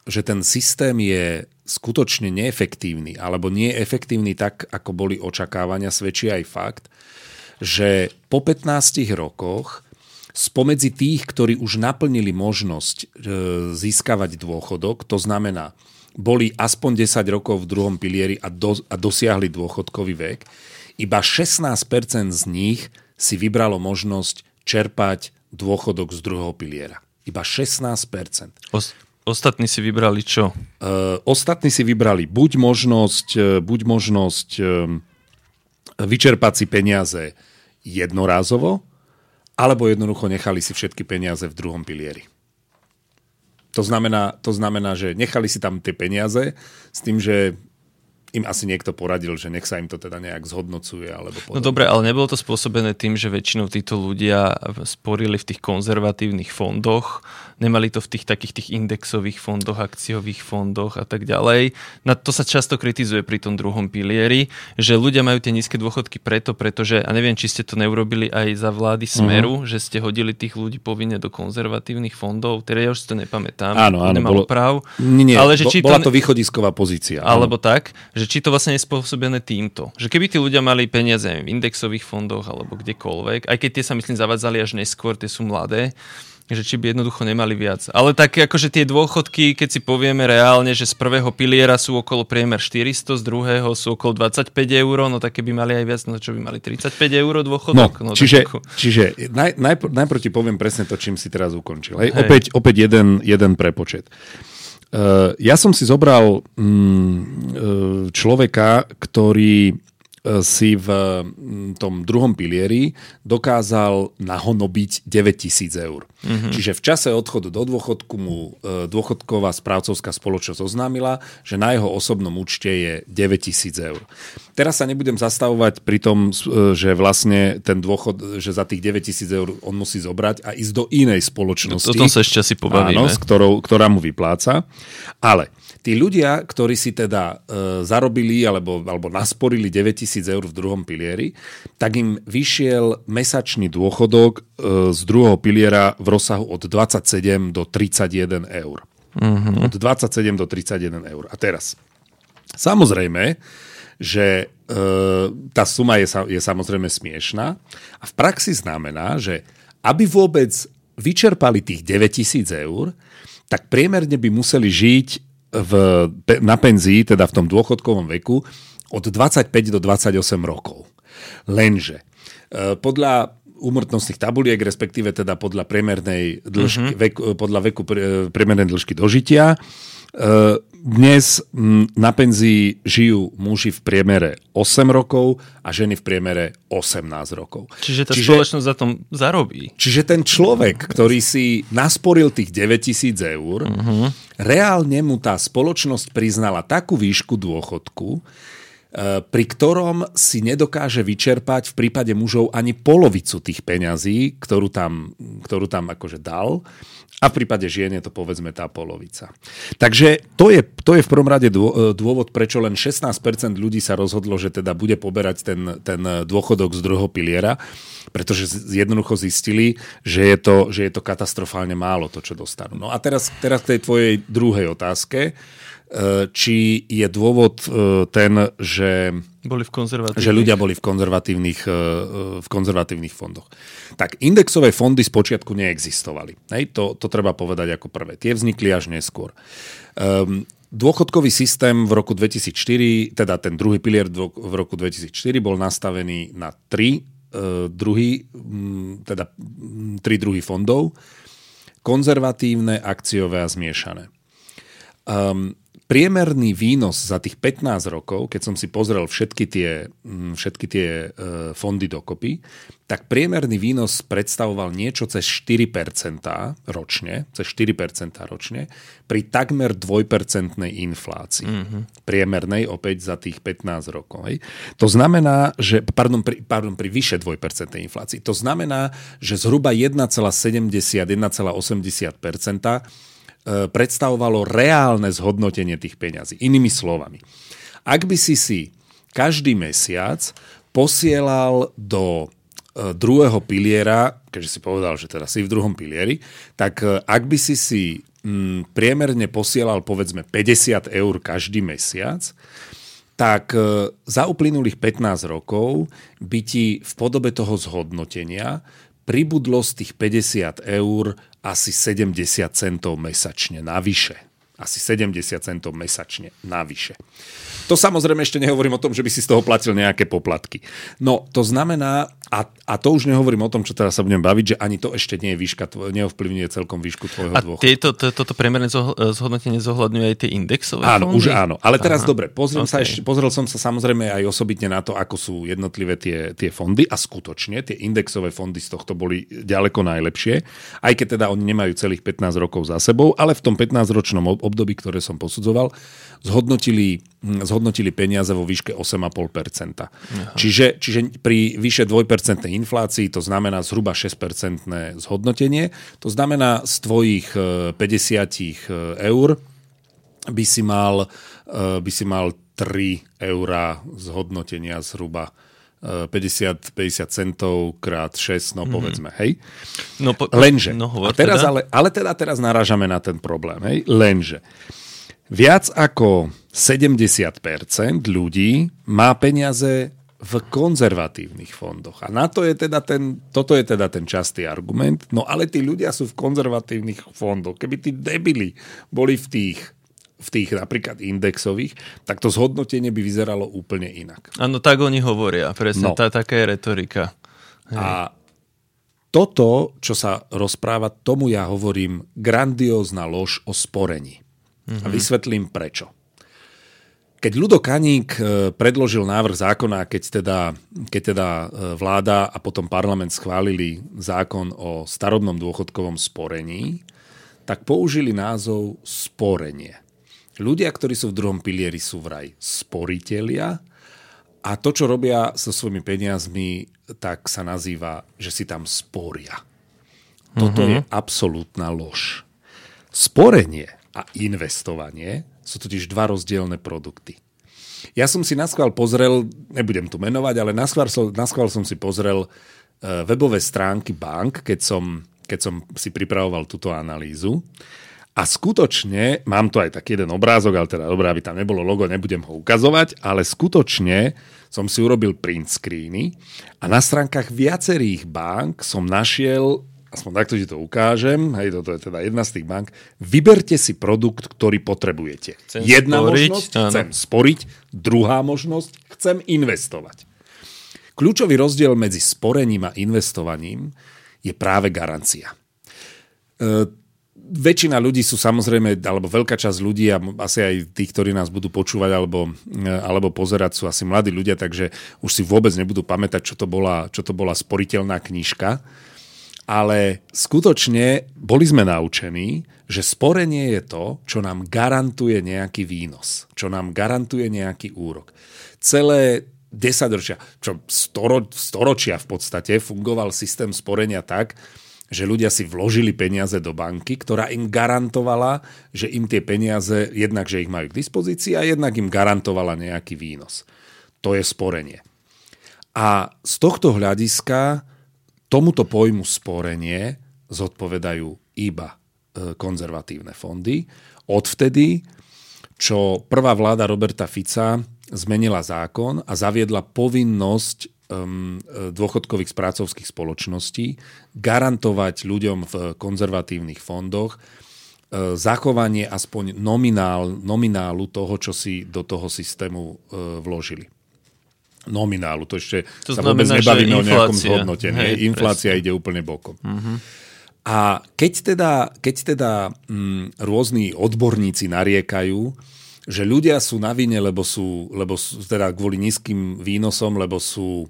že ten systém je skutočne neefektívny, alebo nie efektívny tak, ako boli očakávania, svedčí aj fakt, že po pätnástich rokoch spomedzi tých, ktorí už naplnili možnosť získavať dôchodok, to znamená, boli aspoň desať rokov v druhom pilieri a, do, a dosiahli dôchodkový vek, iba šestnásť percent z nich si vybralo možnosť čerpať dôchodok z druhého piliera. Iba šestnásť percent. Os- Ostatní si vybrali čo? Uh, ostatní si vybrali buď možnosť, buď možnosť um, vyčerpať si peniaze jednorázovo, alebo jednoducho nechali si všetky peniaze v druhom pilieri. To znamená, to znamená, že nechali si tam tie peniaze s tým, že im asi niekto poradil, že nech sa im to teda nejak zhodnocuje. Alebo no dobre, ale nebolo to spôsobené tým, že väčšinou títo ľudia sporili v tých konzervatívnych fondoch, nemali to v tých takých tých indexových fondoch, akciových fondoch a tak ďalej. Na to sa často kritizuje pri tom druhom pilieri, že ľudia majú tie nízke dôchodky preto, pretože, a neviem, či ste to neurobili aj za vlády Smeru, uh-huh. že ste hodili tých ľudí povinne do konzervatívnych fondov, teda ja už si to nepamätám. Áno, áno. Nemám bolo... práv. Nie, ale, že či bola to... to východisková pozícia. Alebo áno. tak, že či to vlastne nespôsobené týmto. Že keby tí ľudia mali peniaze v indexových fondoch alebo kdekoľvek, aj keď tie sa myslím zavadzali až neskôr, tie sú mladé, že či by jednoducho nemali viac. Ale tak akože tie dôchodky, keď si povieme reálne, že z prvého piliera sú okolo priemer štyristo, z druhého sú okolo dvadsaťpäť eur, no tak keby mali aj viac, no čo by mali tridsaťpäť eur dôchodok. No, no, čiže tak... čiže naj, najpr- najprv ti poviem presne to, čím si teraz ukončil. Hej. Hej. Opäť, opäť jeden, jeden prepočet. Ja som si zobral človeka, ktorý si v tom druhom pilieri dokázal nahonobiť deväťtisíc eur. Mm-hmm. Čiže v čase odchodu do dôchodku mu dôchodková správcovská spoločnosť oznámila, že na jeho osobnom účte je deväťtisíc eur. Teraz sa nebudem zastavovať pri tom, že vlastne ten dôchod, že za tých deväťtisíc eur on musí zobrať a ísť do inej spoločnosti. O tom sa ešte asi pobavíme. Áno, s ktorou, ktorá mu vypláca. Ale tí ľudia, ktorí si teda e, zarobili alebo, alebo nasporili deväťtisíc eur v druhom pilieri, tak im vyšiel mesačný dôchodok e, z druhého piliera v rozsahu od dvadsaťsedem do tridsaťjeden eur. Mm-hmm. Od dvadsaťsedem do tridsaťjeden eur. A teraz, samozrejme, že e, tá suma je, je samozrejme smiešná a v praxi znamená, že aby vôbec vyčerpali tých deväťtisíc eur, tak priemerne by museli žiť V, na penzii, teda v tom dôchodkovom veku, od dvadsaťpäť do dvadsaťosem rokov. Lenže podľa úmrtnostných tabuliek, respektíve teda podľa priemernej dĺžky, mm-hmm. veku, podľa veku priemernej dĺžky dožitia, dnes na penzii žijú muži v priemere osem rokov a ženy v priemere osemnásť rokov. Čiže tá čiže, spoločnosť za tom zarobí. Čiže ten človek, ktorý si nasporil tých deväťtisíc eur, uh-huh. reálne mu tá spoločnosť priznala takú výšku dôchodku, pri ktorom si nedokáže vyčerpať v prípade mužov ani polovicu tých peňazí, ktorú tam, ktorú tam akože dal. A v prípade žien je to povedzme tá polovica. Takže to je, to je v prvom rade dôvod, prečo len šestnásť percent ľudí sa rozhodlo, že teda bude poberať ten, ten dôchodok z druhého piliera, pretože jednoducho zistili, že je to, že je to katastrofálne málo to, čo dostanú. No a teraz, teraz k tej tvojej druhej otázke. Či je dôvod ten, že, boli v že ľudia boli v konzervatívnych, v konzervatívnych fondoch. Tak indexové fondy spočiatku neexistovali. Hej, to, to treba povedať ako prvé. Tie vznikli až neskôr. Um, dôchodkový systém v roku dvetisícštyri, teda ten druhý pilier v roku dvetisícštyri bol nastavený na tri uh, druhy, teda tri druhy fondov. Konzervatívne, akciové a zmiešané. Um, priemerný výnos za tých pätnásť rokov, keď som si pozrel všetky tie, všetky tie fondy dokopy, tak priemerný výnos predstavoval niečo cez štyri percentá ročne, cez štyri percentá ročne, pri takmer dvojpercentnej inflácii. Mm-hmm. Priemernej opäť za tých pätnásť rokov. Hej. To znamená, že, pardon, pri, pardon, pri vyše dvojpercentnej inflácii. To znamená, že zhruba jeden celá sedemdesiat, jeden celá osemdesiat percenta predstavovalo reálne zhodnotenie tých peňazí. Inými slovami, ak by si si každý mesiac posielal do druhého piliera, keďže si povedal, že teda si v druhom pilieri, tak ak by si si priemerne posielal povedzme päťdesiat eur každý mesiac, tak za uplynulých pätnásť rokov by ti v podobe toho zhodnotenia pribudlo z tých päťdesiat eur asi sedemdesiat centov mesačne navyše. Asi sedemdesiat centov mesačne navyše. To samozrejme ešte nehovorím o tom, že by si z toho platil nejaké poplatky. No to znamená, a, a to už nehovorím o tom, čo teraz sa budem baviť, že ani to ešte nie je výška, neovplyvňuje celkom výšku tvojho dôchodku. A tieto, to, toto priemerné zhodnotenie zohľadňuje aj tie indexové áno, fondy? Už áno, ale teraz Aha. dobre, pozriem okay. sa ešte, pozrel som sa samozrejme aj osobitne na to, ako sú jednotlivé tie, tie fondy a skutočne tie indexové fondy z tohto boli ďaleko najlepšie, aj keď teda oni nemajú celých pätnásť rokov za sebou, ale v tom pätnásťročnom období, ktoré som posudzoval, zhodnotili, zhodnotili peniaze vo výške osem celá päť percenta. Čiže, čiže pri vyše dvojpercentnej inflácii, to znamená zhruba šesť percentné zhodnotenie. To znamená, z tvojich päťdesiat eur by si mal, by si mal tri eurá zhodnotenia zhruba päťdesiat, päťdesiat centov krát šesť, no mm-hmm. povedzme, hej? No, po, Lenže. No, hovor, a teraz, teda? ale, ale teda teraz narážame na ten problém, hej? Lenže. Viac ako sedemdesiat percent ľudí má peniaze v konzervatívnych fondoch. A na to je teda ten, toto je teda ten častý argument. No ale tí ľudia sú v konzervatívnych fondoch. Keby tí debili boli v tých, v tých napríklad indexových, tak to zhodnotenie by vyzeralo úplne inak. Áno, tak oni hovoria. Presne, no. tá, taká je retorika. Hej. A toto, čo sa rozpráva, tomu ja hovorím grandiózna lož o sporení. Mhm. A vysvetlím prečo. Keď Ľudo Kaník predložil návrh zákona, keď teda, keď teda vláda a potom parlament schválili zákon o starobnom dôchodkovom sporení, tak použili názov sporenie. Ľudia, ktorí sú v druhom pilieri, sú vraj sporitelia a to, čo robia so svojimi peniazmi, tak sa nazýva, že si tam sporia. Toto uh-huh. je absolútna lož. Sporenie a investovanie sú totiž dva rozdielne produkty. Ja som si naschvál pozrel, nebudem tu menovať, ale naschvál som si pozrel webové stránky bank, keď som, keď som si pripravoval túto analýzu. A skutočne, mám tu aj taký jeden obrázok, ale teda dobrá, aby tam nebolo logo, nebudem ho ukazovať, ale skutočne som si urobil print screeny a na stránkach viacerých bank som našiel, aspoň takto ti to ukážem, hej, toto je teda jedna z tých bank, vyberte si produkt, ktorý potrebujete. Chcem jedna sporiť, možnosť, áno. chcem sporiť, druhá možnosť, chcem investovať. Kľúčový rozdiel medzi sporením a investovaním je práve garancia. E, väčšina ľudí sú samozrejme, alebo veľká časť ľudí, a asi aj tí, ktorí nás budú počúvať alebo, alebo pozerať, sú asi mladí ľudia, takže už si vôbec nebudú pamätať, čo to bola, čo to bola sporiteľná knižka. Ale skutočne boli sme naučení, že sporenie je to, čo nám garantuje nejaký výnos, čo nám garantuje nejaký úrok. Celé desaťročia, čo storo, storočia v podstate fungoval systém sporenia tak, že ľudia si vložili peniaze do banky, ktorá im garantovala, že im tie peniaze, jednak že ich majú k dispozícii a jednak im garantovala nejaký výnos. To je sporenie. A z tohto hľadiska tomuto pojmu sporenie zodpovedajú iba konzervatívne fondy. Odvtedy, čo prvá vláda Roberta Fica zmenila zákon a zaviedla povinnosť dôchodkových správcovských spoločností garantovať ľuďom v konzervatívnych fondoch zachovanie aspoň nominál, nominálu toho, čo si do toho systému vložili. Nominálu, to ešte to sa vôbec znamená, nebavíme o nejakom zhodnotení. Hej, inflácia presne. Ide úplne bokom. Uh-huh. A keď teda, keď teda m, rôzni odborníci nariekajú, že ľudia sú na vine, lebo sú, lebo sú teda kvôli nízkym výnosom, lebo sú e,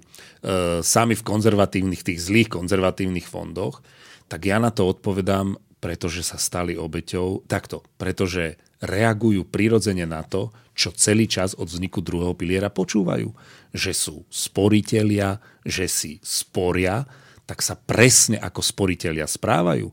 sami v konzervatívnych, tých zlých konzervatívnych fondoch, tak ja na to odpovedám, pretože sa stali obeťou, takto, pretože reagujú prirodzene na to, čo celý čas od vzniku druhého piliera počúvajú. Že sú sporitelia, že si sporia, tak sa presne ako sporitelia správajú.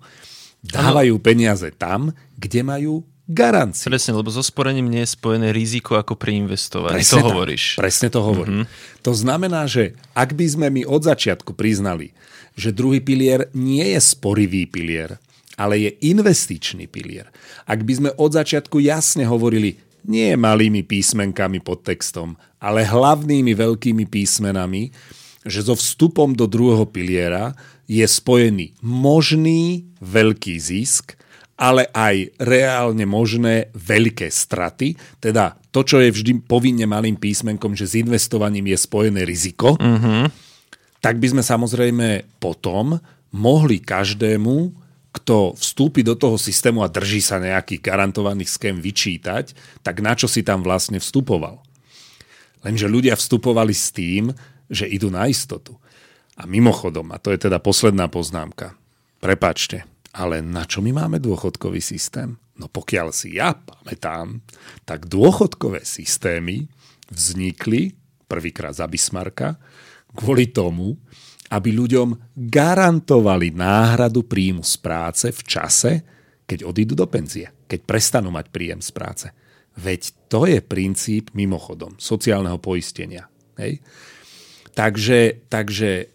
Dávajú peniaze tam, kde majú garanciu. Presne, lebo so sporením nie je spojené riziko ako pri investovaní. To tak, hovoríš. Presne to hovorím. Mm-hmm. To znamená, že ak by sme my od začiatku priznali, že druhý pilier nie je sporivý pilier, ale je investičný pilier. Ak by sme od začiatku jasne hovorili, nie malými písmenkami pod textom, ale hlavnými veľkými písmenami, že so vstupom do druhého piliera je spojený možný veľký zisk, ale aj reálne možné veľké straty. Teda to, čo je vždy povinne malým písmenkom, že s investovaním je spojené riziko, mm-hmm. tak by sme samozrejme potom mohli každému, kto vstúpi do toho systému a drží sa nejakých garantovaných schém, vyčítať, tak na čo si tam vlastne vstupoval. Lenže ľudia vstupovali s tým, že idú na istotu. A mimochodom, a to je teda posledná poznámka, prepáčte, ale na čo my máme dôchodkový systém? No pokiaľ si ja pamätám, tak dôchodkové systémy vznikli prvýkrát za Bismarcka kvôli tomu, aby ľuďom garantovali náhradu príjmu z práce v čase, keď odídu do penzie, keď prestanú mať príjem z práce. Veď to je princíp, mimochodom, sociálneho poistenia. Hej? Takže, takže...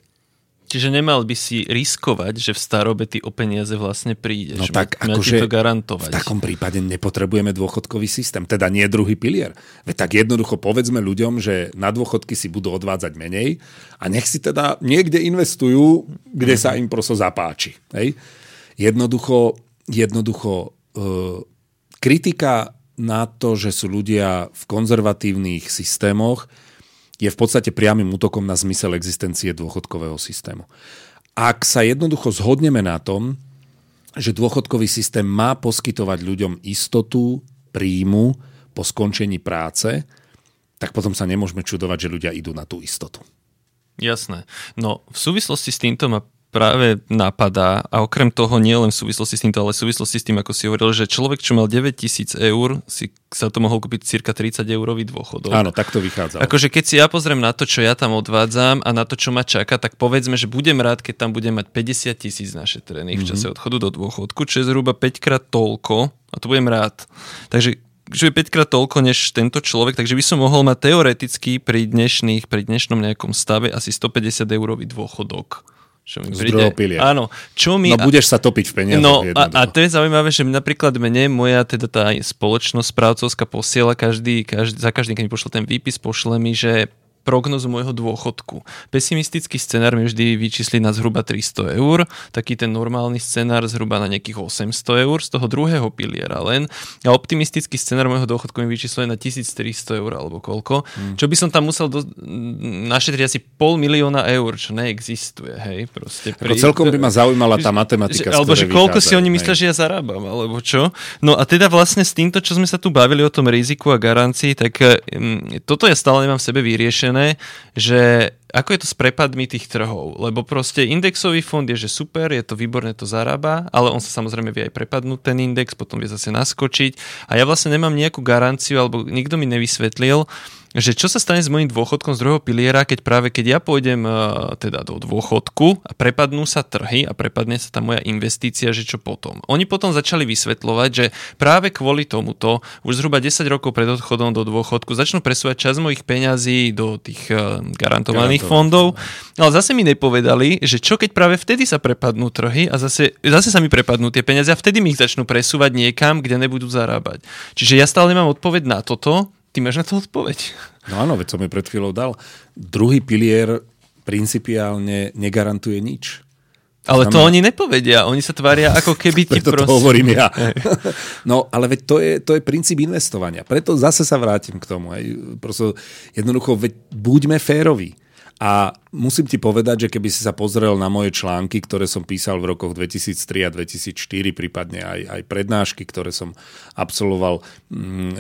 Čiže nemal by si riskovať, že v starobe ty o peniaze vlastne prídeš. No tak akože v takom prípade nepotrebujeme dôchodkový systém, teda nie druhý pilier. Veď tak jednoducho povedzme ľuďom, že na dôchodky si budú odvádzať menej a nech si teda niekde investujú, kde sa im prosto zapáči. Hej? Jednoducho, jednoducho uh, kritika na to, že sú ľudia v konzervatívnych systémoch, je v podstate priamym útokom na zmysel existencie dôchodkového systému. Ak sa jednoducho zhodneme na tom, že dôchodkový systém má poskytovať ľuďom istotu príjmu po skončení práce, tak potom sa nemôžeme čudovať, že ľudia idú na tú istotu. Jasné. No v súvislosti s týmto ma práve napadá, a okrem toho nie len v súvislosti s týmto, ale v súvislosti s tým, ako si hovoril, že človek, čo mal deväťtisíc eur, si sa to mohol kúpiť cirka tridsať eurový dôchodok. Áno, tak to vychádzalo. Akože keď si ja pozriem na to, čo ja tam odvádzam a na to, čo ma čaká, tak povedzme, že budem rád, keď tam budem mať päťdesiat tisíc našetrených mm-hmm. v čase odchodu do dôchodku, čo je zhruba päťkrát toľko a to budem rád. Takže že je päťkrát toľko než tento človek, takže by som mohol mať teoreticky pri dnešných, pri dnešnom nejakom stave asi stopäťdesiat eurový dôchodok. Čo mi príde. Áno, čo mi... No budeš sa topiť v peniazoch. No a, a to je zaujímavé, že napríklad mne moja teda tá spoločnosť správcovská posiela každý, každý, za každý, keď mi pošle ten výpis, pošle mi, že prognozu môjho dôchodku. Pesimistický scenár mi vždy vyčísli na zhruba tristo eur, taký ten normálny scenár zhruba na nejakých osemsto eur z toho druhého piliera len. A optimistický scenár môjho dôchodku mi vyčísli na tisíctristo eur alebo koľko. Hmm. Čo by som tam musel do... našetriť asi pol milióna eur, čo neexistuje. Hej, proste pri... Celkom by ma zaujímala tá matematika, že, alebo že koľko si oni myslia, že ja zarábam, alebo čo. No a teda vlastne s týmto, čo sme sa tu bavili o tom riziku a garancii, tak hm, toto ja stále nemám v sebe vyriešené, že ako je to s prepadmi tých trhov, lebo proste indexový fond je, že super, je to výborné, to zarába, ale on sa samozrejme vie aj prepadnúť ten index, potom vie zase naskočiť a ja vlastne nemám nejakú garanciu, alebo nikto mi nevysvetlil, že čo sa stane s môjim dôchodkom z druhého piliera, keď práve keď ja pôjdem uh, teda do dôchodku a prepadnú sa trhy a prepadne sa tá moja investícia, že čo potom. Oni potom začali vysvetľovať, že práve kvôli tomuto už zhruba desať rokov pred odchodom do dôchodku začnú presúvať časť mojich peňazí do tých uh, garantovaných Garantované. fondov. Ale zase mi nepovedali, že čo keď práve vtedy sa prepadnú trhy a zase, zase sa mi prepadnú tie peniaze a vtedy mi ich začnú presúvať niekam, kde nebudú zarábať. Čiže ja stále nemám odpoveď na toto. Ty máš na to odpoveď. No áno, veď som ju pred chvíľou dal. Druhý pilier principiálne negarantuje nič. Ale znamená... to oni nepovedia. Oni sa tvária ako keby ti proste... Preto to hovorím ja. No, ale veď to je, to je princíp investovania. Preto zase sa vrátim k tomu. Hej. Proste jednoducho, veď buďme féroví. A Musím ti povedať, že keby si sa pozrel na moje články, ktoré som písal v rokoch dvetisíctri a dvetisícštyri, prípadne aj, aj prednášky, ktoré som absolvoval,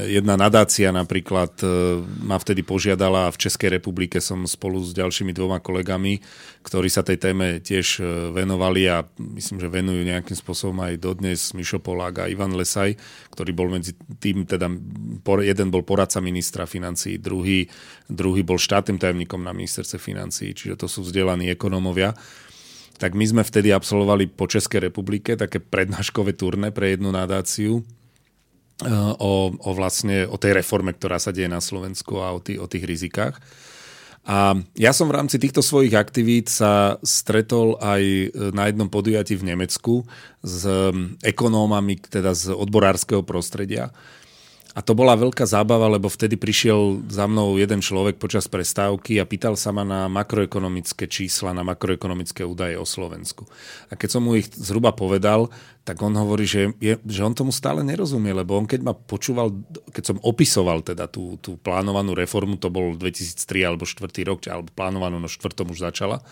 jedna nadácia napríklad ma vtedy požiadala a v Českej republike som spolu s ďalšími dvoma kolegami, ktorí sa tej téme tiež venovali a myslím, že venujú nejakým spôsobom aj dodnes, Mišo Polák a Ivan Lesaj, ktorý bol medzi tým, teda jeden bol poradca ministra financií, druhý, druhý bol štátnym tajomníkom na ministerstve financií, čiže to sú vzdelaní ekonómovia, tak my sme vtedy absolvovali po Českej republike také prednáškové turné pre jednu nadáciu o, o, vlastne, o tej reforme, ktorá sa deje na Slovensku a o, tý, o tých rizikách. A ja som v rámci týchto svojich aktivít sa stretol aj na jednom podujatí v Nemecku s ekonómami, teda z odborárskeho prostredia. A to bola veľká zábava, lebo vtedy prišiel za mnou jeden človek počas prestávky a pýtal sa ma na makroekonomické čísla, na makroekonomické údaje o Slovensku. A keď som mu ich zhruba povedal, tak on hovorí, že, je, že on tomu stále nerozumie, lebo on keď ma počúval, keď som opisoval teda tú, tú plánovanú reformu, to bol dvetisíctri alebo štvrtý rok, alebo plánovanú, no štvrtom už začala,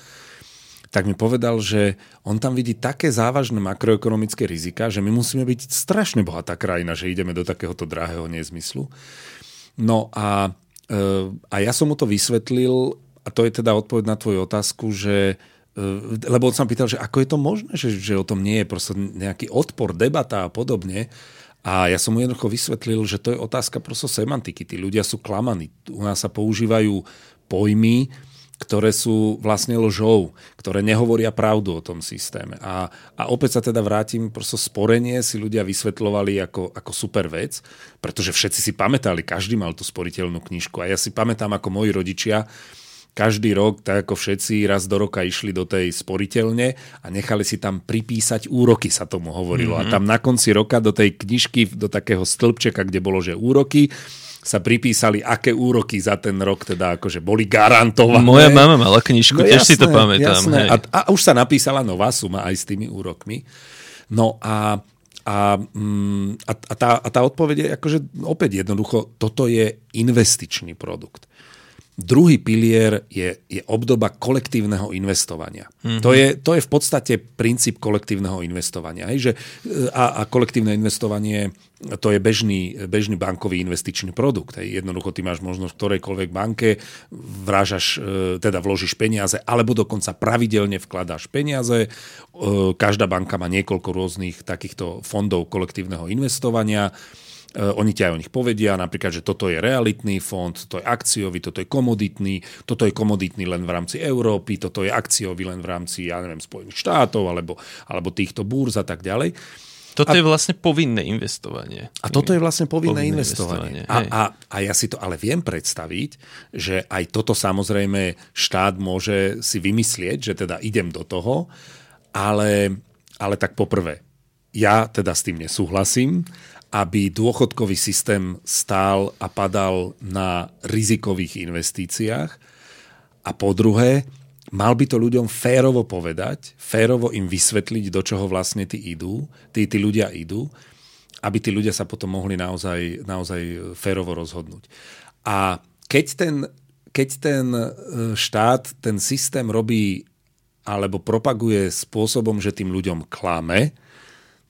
tak mi povedal, že on tam vidí také závažné makroekonomické rizika, že my musíme byť strašne bohatá krajina, že ideme do takéhoto drahého nezmyslu. No a, a ja som mu to vysvetlil, a to je teda odpoveď na tvoju otázku, že, lebo on sa pýtal, že ako je to možné, že, že o tom nie je proste nejaký odpor, debata a podobne. A ja som mu jednoducho vysvetlil, že to je otázka proste semantiky. Tí ľudia sú klamaní. U nás sa používajú pojmy, ktoré sú vlastne lžou, ktoré nehovoria pravdu o tom systéme. A, a opäť sa teda vrátim, proste sporenie si ľudia vysvetľovali ako, ako super vec, pretože všetci si pamätali, každý mal tú sporiteľnú knižku. A ja si pamätám, ako moji rodičia každý rok, tak ako všetci, raz do roka išli do tej sporiteľne a nechali si tam pripísať úroky, sa tomu hovorilo. Mm-hmm. A tam na konci roka do tej knižky, do takého stĺpčeka, kde bolo, že úroky, sa pripísali, aké úroky za ten rok teda akože boli garantované. Moja mama mala knižku, no tiež jasné, si to pamätám. A, a už sa napísala nová suma aj s tými úrokmi. No a, a, a, a, tá, a tá odpoveď je akože opäť jednoducho, toto je investičný produkt. Druhý pilier je, je obdoba kolektívneho investovania. Mm-hmm. To je, to je v podstate princíp kolektívneho investovania. Že, a, a kolektívne investovanie, to je bežný, bežný bankový investičný produkt. Hej. Jednoducho ty máš možnosť v ktorejkoľvek banke, vrážaš, teda vložíš peniaze, alebo dokonca pravidelne vkladáš peniaze. Každá banka má niekoľko rôznych takýchto fondov kolektívneho investovania. Oni ťa aj o nich povedia, napríklad, že toto je realitný fond, toto je akciový, toto je komoditný, toto je komoditný len v rámci Európy, toto je akciový len v rámci, ja neviem, Spojených štátov alebo, alebo týchto búrz a tak ďalej. Toto a, je vlastne povinné investovanie. A toto je vlastne povinné, povinné investovanie. investovanie. A, a, a ja si to ale viem predstaviť, že aj toto samozrejme štát môže si vymyslieť, že teda idem do toho, ale, ale tak poprvé, ja teda s tým nesúhlasím, aby dôchodkový systém stál a padal na rizikových investíciách. A po druhé, mal by to ľuďom férovo povedať, férovo im vysvetliť, do čoho vlastne tí idú, tí, tí ľudia idú, aby tí ľudia sa potom mohli naozaj, naozaj férovo rozhodnúť. A keď ten, keď ten štát, ten systém robí alebo propaguje spôsobom, že tým ľuďom klame,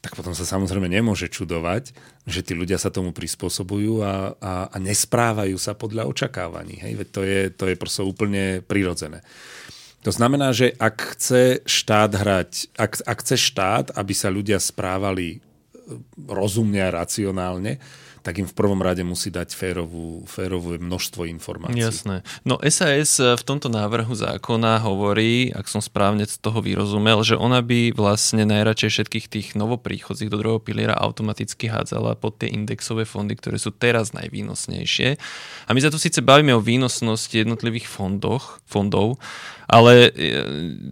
tak potom sa samozrejme nemôže čudovať, že tí ľudia sa tomu prispôsobujú a, a, a nesprávajú sa podľa očakávaní. Hej? Veď to je, to je proste úplne prirodzené. To znamená, že ak chce štát hrať, ak, ak chce štát, aby sa ľudia správali rozumne a racionálne, tak im v prvom rade musí dať férovú, férové množstvo informácií. Jasné. No es a es v tomto návrhu zákona hovorí, ak som správne z toho vyrozumel, že ona by vlastne najradšej všetkých tých novopríchodzích do druhého piliera automaticky hádzala pod tie indexové fondy, ktoré sú teraz najvýnosnejšie. A my sa tu síce bavíme o výnosnosti jednotlivých fondoch, fondov, ale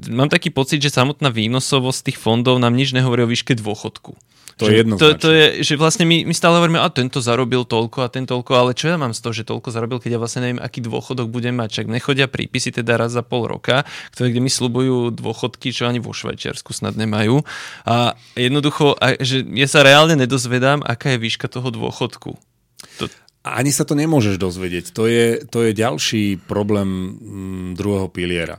mám taký pocit, že samotná výnosovosť tých fondov nám nič nehovorí o výške dôchodku. To je jednoznačné. To, to je, že vlastne my, my stále hovoríme, a tento zarobil toľko a ten toľko, ale čo ja mám z toho, že toľko zarobil, keď ja vlastne neviem, aký dôchodok budem mať. Čak nechodia prípisy teda raz za pol roka, ktoré, kde mi sľubujú dôchodky, čo ani vo Švajčiarsku snad nemajú. A jednoducho, a, že ja sa reálne nedozvedám, aká je výška toho dôchodku. To... Ani sa to nemôžeš dozvedieť. To je, to je ďalší problém druhého piliera.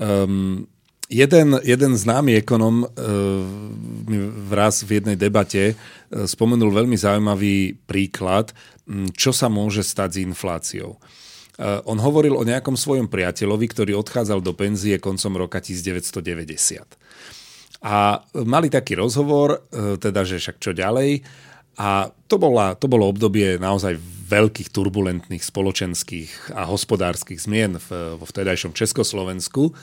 Um, Jeden, jeden známy ekonom mi e, vraz v jednej debate e, spomenul veľmi zaujímavý príklad, čo sa môže stať s infláciou. E, on hovoril o nejakom svojom priateľovi, ktorý odchádzal do penzie koncom roka devätnásťstodeväťdesiat. A mali taký rozhovor, e, teda že však čo ďalej. A to, bola, to bolo obdobie naozaj veľkých turbulentných spoločenských a hospodárskych zmien v, vo vtedajšom Československu.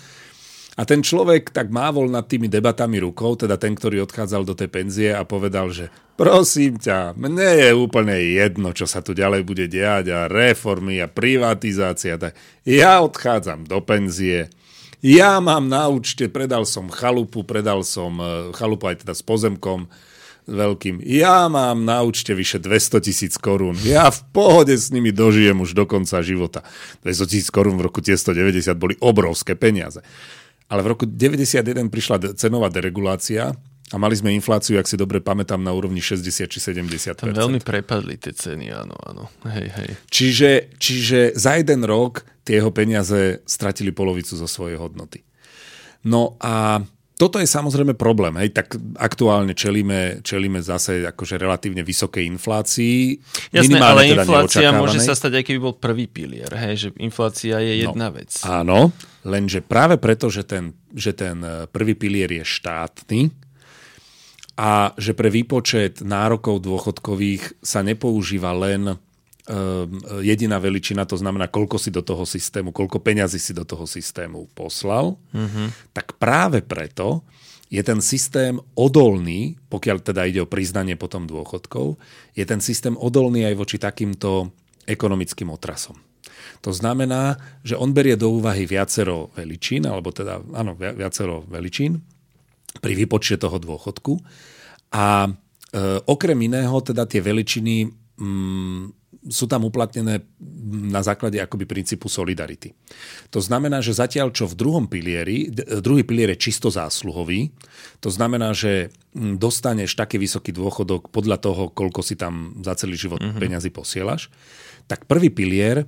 A ten človek tak mávol nad tými debatami rukou, teda ten, ktorý odchádzal do tej penzie a povedal, že prosím ťa, mne je úplne jedno, čo sa tu ďalej bude diať a reformy a privatizácia. Ja odchádzam do penzie, ja mám na účte, predal som chalupu, predal som chalupu aj teda s pozemkom veľkým. Ja mám na účte vyše dvestotisíc korún. Ja v pohode s nimi dožijem už do konca života. dvestotisíc korún v roku devätnásťstodeväťdesiat boli obrovské peniaze. Ale v roku deväťdesiatjeden prišla cenová deregulácia a mali sme infláciu, ak si dobre pamätám, na úrovni šesťdesiat či sedemdesiat percent. Tam veľmi prepadli tie ceny, áno, áno. Hej, hej. Čiže, čiže za jeden rok tie jeho peniaze stratili polovicu zo svojej hodnoty. No a toto je samozrejme problém. Hej? Tak aktuálne čelíme, čelíme zase akože relatívne vysokej inflácii. Jasné, ale teda inflácia môže sa stať, aj keby bol prvý pilier. Hej? Že inflácia je jedna no, vec. Áno. Lenže práve preto, že ten, že ten prvý pilier je štátny a že pre výpočet nárokov dôchodkových sa nepoužíva len um, jediná veličina, to znamená, koľko si do toho systému, koľko peňazí si do toho systému poslal, mm-hmm. tak práve preto je ten systém odolný, pokiaľ teda ide o priznanie potom dôchodkov, je ten systém odolný aj voči takýmto ekonomickým otrasom. To znamená, že on berie do úvahy viacero veličín, alebo teda, áno, viacero veličín pri výpočte toho dôchodku. A e, okrem iného, teda tie veličiny m, sú tam uplatnené na základe akoby princípu solidarity. To znamená, že zatiaľ, čo v druhom pilieri, druhý pilier je čisto zásluhový, to znamená, že dostaneš taký vysoký dôchodok podľa toho, koľko si tam za celý život mm-hmm. peňazí posielaš, tak prvý pilier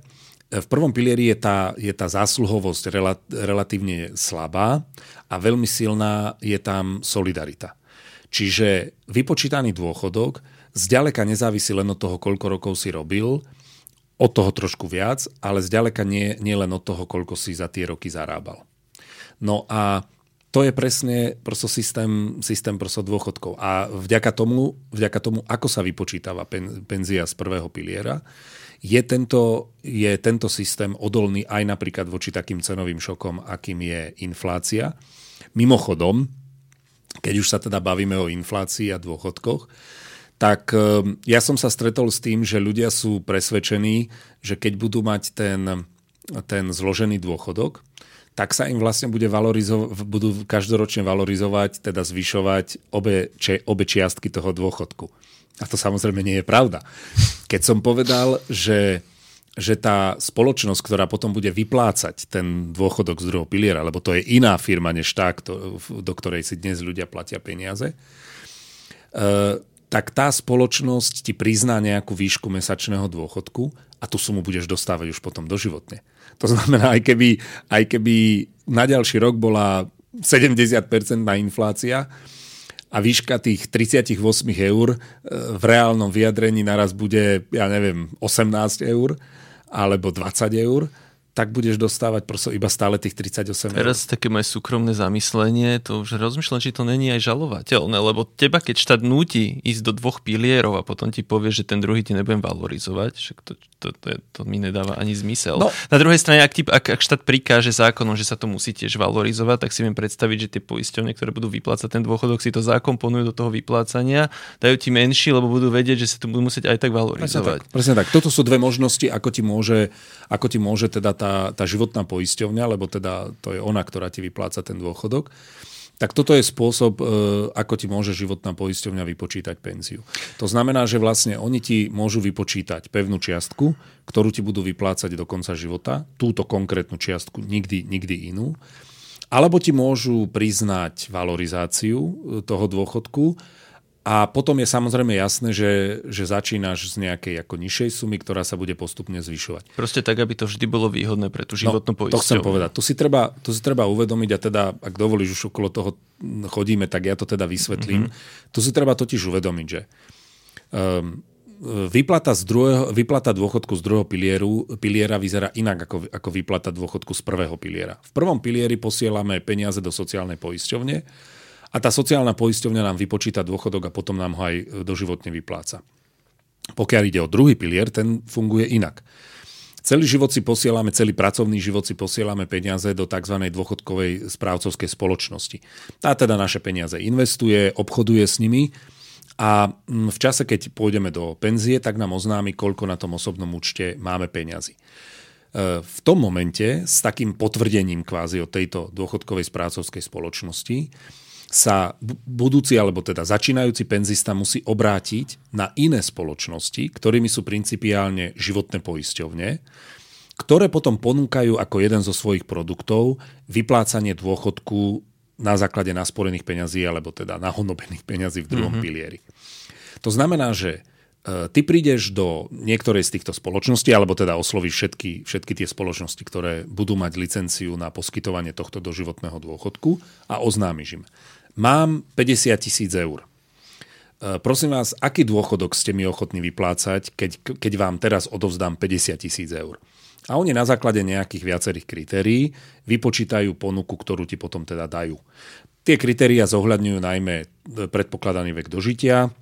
V prvom pilieri je tá, je tá zásluhovosť rela, relatívne slabá a veľmi silná je tam solidarita. Čiže vypočítaný dôchodok zďaleka nezávisí len od toho, koľko rokov si robil, od toho trošku viac, ale zďaleka nie, nie len od toho, koľko si za tie roky zarábal. No a to je presne prosto systém, systém prosto dôchodkov. A vďaka tomu, vďaka tomu, ako sa vypočítava pen, penzia z prvého piliera, Je tento, je tento systém odolný aj napríklad voči takým cenovým šokom, akým je inflácia. Mimochodom, keď už sa teda bavíme o inflácii a dôchodkoch, tak ja som sa stretol s tým, že ľudia sú presvedčení, že keď budú mať ten, ten zložený dôchodok, tak sa im vlastne bude valorizo- budú každoročne valorizovať, teda zvyšovať obe, či, obe čiastky toho dôchodku. A to samozrejme nie je pravda. Keď som povedal, že, že tá spoločnosť, ktorá potom bude vyplácať ten dôchodok z druhého piliera, lebo to je iná firma než tá, do ktorej si dnes ľudia platia peniaze, tak tá spoločnosť ti prizná nejakú výšku mesačného dôchodku a tú sumu budeš dostávať už potom doživotne. To znamená, aj keby, aj keby na ďalší rok bola sedemdesiat percent inflácia, a výška tých tridsaťosem eur v reálnom vyjadrení naraz bude, ja neviem, osemnásť eur alebo dvadsať eur, tak budeš dostávať proste iba stále tých tridsaťosem eur. Teraz také moje súkromné zamyslenie, to už rozmýšľam, či to není aj žalovateľné, lebo teba, keď štát núti ísť do dvoch pilierov a potom ti povie, že ten druhý ti nebudem valorizovať, však to, to, to, to mi nedáva ani zmysel. No. Na druhej strane, ak, ak, ak štát prikáže zákonom, že sa to musí tiež valorizovať, tak si viem predstaviť, že tie poisťovne, ktoré budú vyplácať ten dôchodok, si to zákomponujú do toho vyplácania, dajú ti menší, lebo budú vedieť, že sa to budú musieť aj tak valorizovať. Presne tak, presne tak. Toto sú dve možnosti, ako ti môže, ako ti môže teda Tá, tá životná poisťovňa, lebo teda to je ona, ktorá ti vypláca ten dôchodok, tak toto je spôsob, ako ti môže životná poisťovňa vypočítať penziu. To znamená, že vlastne oni ti môžu vypočítať pevnú čiastku, ktorú ti budú vyplácať do konca života, túto konkrétnu čiastku, nikdy, nikdy inú, alebo ti môžu priznať valorizáciu toho dôchodku A potom je samozrejme jasné, že, že začínaš z nejakej ako nižšej sumy, ktorá sa bude postupne zvyšovať. Proste tak, aby to vždy bolo výhodné pre tú životnú poisťovňu. No, to chcem povedať. Tu si treba, tu si treba uvedomiť, a teda, ak dovolíš, už okolo toho chodíme, tak ja to teda vysvetlím. Mm-hmm. Tu si treba totiž uvedomiť, že um, výplata, z druhého, výplata dôchodku z druhého pilieru, piliera vyzerá inak ako, ako výplata dôchodku z prvého piliera. V prvom pilieri posielame peniaze do sociálnej poisťovne, a tá sociálna poisťovňa nám vypočíta dôchodok a potom nám ho aj doživotne vypláca. Pokiaľ ide o druhý pilier, ten funguje inak. Celý život si posielame, celý pracovný život si posielame peniaze do tzv. Dôchodkovej správcovskej spoločnosti. Tá teda naše peniaze investuje, obchoduje s nimi a v čase, keď pôjdeme do penzie, tak nám oznámi, koľko na tom osobnom účte máme peniazy. V tom momente s takým potvrdením kvázi od tejto dôchodkovej správcovskej spoločnosti sa budúci, alebo teda začínajúci penzista musí obrátiť na iné spoločnosti, ktorými sú principiálne životné poisťovne, ktoré potom ponúkajú ako jeden zo svojich produktov vyplácanie dôchodku na základe nasporených peňazí, alebo teda nahonobených peňazí v druhom mm-hmm. pilieri. To znamená, že ty prídeš do niektorej z týchto spoločností, alebo teda oslovíš všetky, všetky tie spoločnosti, ktoré budú mať licenciu na poskytovanie tohto doživotného dôchodku a oznámiš im. Mám päťdesiat tisíc eur. Prosím vás, aký dôchodok ste mi ochotní vyplácať, keď, keď vám teraz odovzdám päťdesiat tisíc eur? A oni na základe nejakých viacerých kritérií vypočítajú ponuku, ktorú ti potom teda dajú. Tie kritériá zohľadňujú najmä predpokladaný vek dožitia.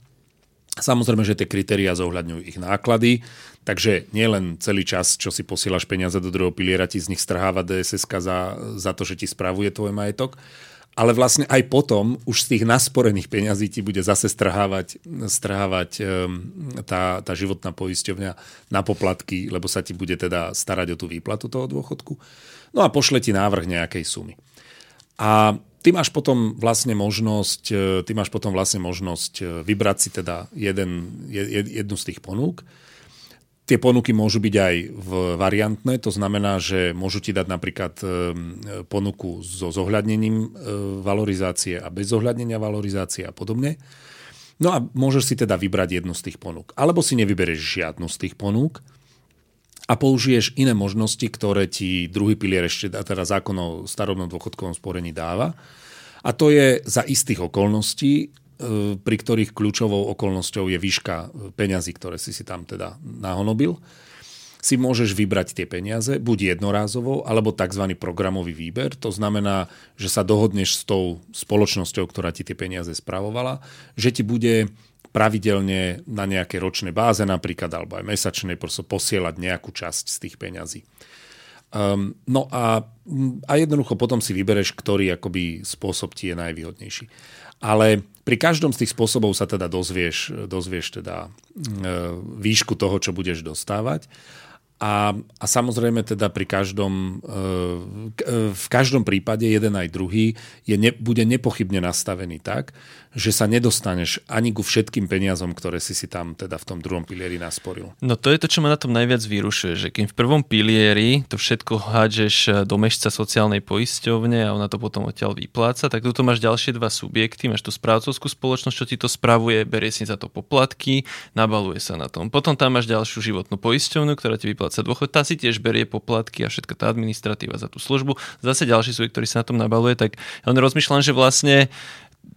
Samozrejme, že tie kritériá zohľadňujú ich náklady, takže nie len celý čas, čo si posielaš peniaze do druhého piliera, ti z nich strháva dé es eska za, za to, že ti spravuje tvoj majetok, ale vlastne aj potom už z tých nasporených peňazí ti bude zase strhávať, strhávať tá, tá životná poisťovňa na poplatky, lebo sa ti bude teda starať o tú výplatu toho dôchodku. No a pošle ti návrh nejakej sumy. A ty máš potom vlastne možnosť, ty máš potom vlastne možnosť vybrať si teda jeden, jednu z tých ponúk. Tie ponuky môžu byť aj variantné, to znamená, že môžu ti dať napríklad ponuku so zohľadnením valorizácie a bez zohľadnenia valorizácie a podobne. No a môžeš si teda vybrať jednu z tých ponúk. Alebo si nevyberieš žiadnu z tých ponúk a použiješ iné možnosti, ktoré ti druhý pilier ešte teda zákon o starobnom dôchodkovom sporení dáva. A to je za istých okolností, pri ktorých kľúčovou okolnosťou je výška peňazí, ktoré si si tam teda nahonobil, si môžeš vybrať tie peniaze, buď jednorázovo, alebo tzv. Programový výber. To znamená, že sa dohodneš s tou spoločnosťou, ktorá ti tie peniaze spravovala, že ti bude pravidelne na nejaké ročné báze napríklad, alebo aj mesačnej, proste posielať nejakú časť z tých peňazí. Um, no a, a jednoducho potom si vybereš, ktorý akoby spôsob ti je najvýhodnejší. Ale pri každom z tých spôsobov sa teda dozvieš, dozvieš teda, e, výšku toho, čo budeš dostávať. A, a samozrejme teda pri každom, e, v každom prípade jeden aj druhý je ne, bude nepochybne nastavený tak, že sa nedostaneš ani ku všetkým peniazom, ktoré si si tam teda v tom druhom pilieri nasporil. No to je to, čo ma na tom najviac vyrušuje, že keď v prvom pilieri to všetko hádžeš do mešca sociálnej poisťovne a ona to potom odtiaľ vypláca, tak tu máš ďalšie dva subjekty, máš tú správcovskú spoločnosť, čo ti to spravuje, berie si za to poplatky, nabaluje sa na tom. Potom tam máš ďalšiu životnú poisťovňu, ktorá ti vypláca dôchod, tá si tiež berie poplatky a všetka tá administratíva za tú službu. Zase ďalší subjekt, ktorý sa na tom nabaluje, tak ja len rozmýšľam, že vlastne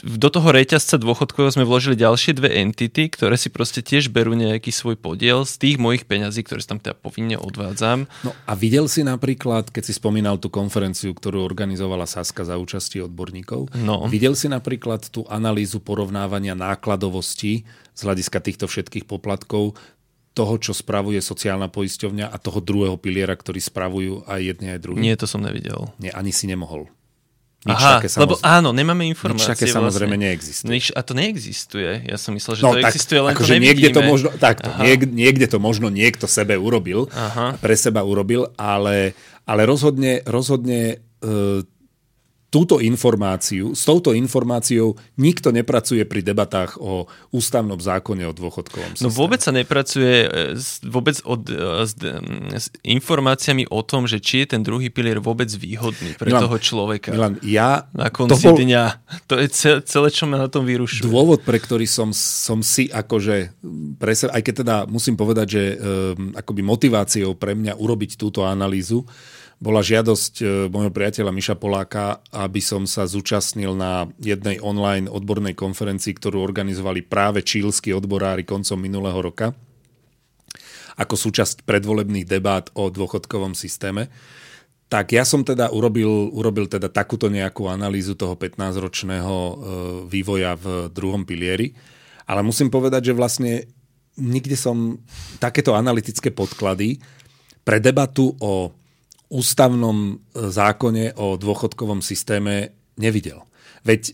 do toho reťazca dôchodkového sme vložili ďalšie dve entity, ktoré si proste tiež berú nejaký svoj podiel z tých mojich peňazí, ktoré tam teda povinne odvádzam. No a videl si napríklad, keď si spomínal tú konferenciu, ktorú organizovala SaS za účasti odborníkov, no. Videl si napríklad tú analýzu porovnávania nákladovosti z hľadiska týchto všetkých poplatkov toho, čo spravuje sociálna poisťovňa a toho druhého piliera, ktorý spravujú aj jedni aj druhý? Nie, to som nevidel. Nie, ani si nemohol. Nič Aha, samozrejme, lebo áno, nemáme informácie. Nič také samozrejme vlastne neexistuje. Nič, a to neexistuje. Ja som myslel, že no, to tak, existuje, len ako to nevidíme. Niekde to možno, takto, niek, niekde to možno niekto sebe urobil, Aha. pre seba urobil, ale, ale rozhodne, rozhodne e, túto informáciu, s touto informáciou nikto nepracuje pri debatách o ústavnom zákone o dôchodkovom systéme. No vôbec sa nepracuje vôbec od, s, s informáciami o tom, že či je ten druhý pilier vôbec výhodný pre Milan, toho človeka. Milan, ja... Na konci to bol... dňa. To je celé, čo ma na tom vyrušuje. Dôvod, pre ktorý som, som si akože presel, aj keď teda musím povedať, že um, akoby motiváciou pre mňa urobiť túto analýzu bola žiadosť môjho priateľa Miša Poláka, aby som sa zúčastnil na jednej online odbornej konferencii, ktorú organizovali práve čílski odborári koncom minulého roka ako súčasť predvolebných debát o dôchodkovom systéme. Tak ja som teda urobil, urobil teda takúto nejakú analýzu toho pätnásťročného vývoja v druhom pilieri. Ale musím povedať, že vlastne nikde som takéto analytické podklady pre debatu o ústavnom zákone o dôchodkovom systéme nevidel. Veď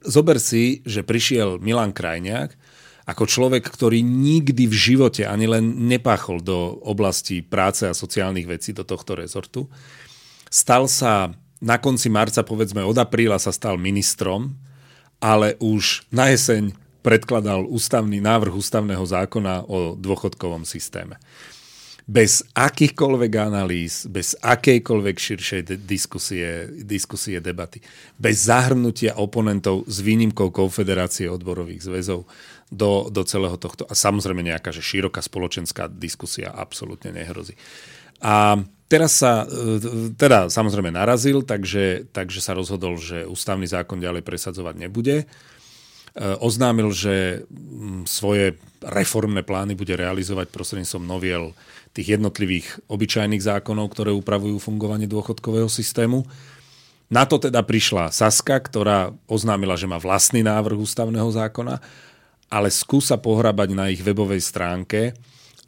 zober si, že prišiel Milan Krajniak ako človek, ktorý nikdy v živote ani len nepáchol do oblasti práce a sociálnych vecí do tohto rezortu. Stal sa na konci marca, povedzme od apríla sa stal ministrom, ale už na jeseň predkladal ústavný návrh ústavného zákona o dôchodkovom systéme. Bez akýchkoľvek analýz, bez akejkoľvek širšej diskusie, diskusie debaty, bez zahrnutia oponentov s výnimkou Konfederácie odborových zväzov do, do celého tohto. A samozrejme nejaká že široká spoločenská diskusia absolútne nehrozí. A teraz sa teda samozrejme narazil, takže, takže sa rozhodol, že ústavný zákon ďalej presadzovať nebude. Oznámil, že svoje reformné plány bude realizovať prostredníctvom noviel tých jednotlivých obyčajných zákonov, ktoré upravujú fungovanie dôchodkového systému. Na to teda prišla Saska, ktorá oznámila, že má vlastný návrh ústavného zákona, ale skúsa pohrabať na ich webovej stránke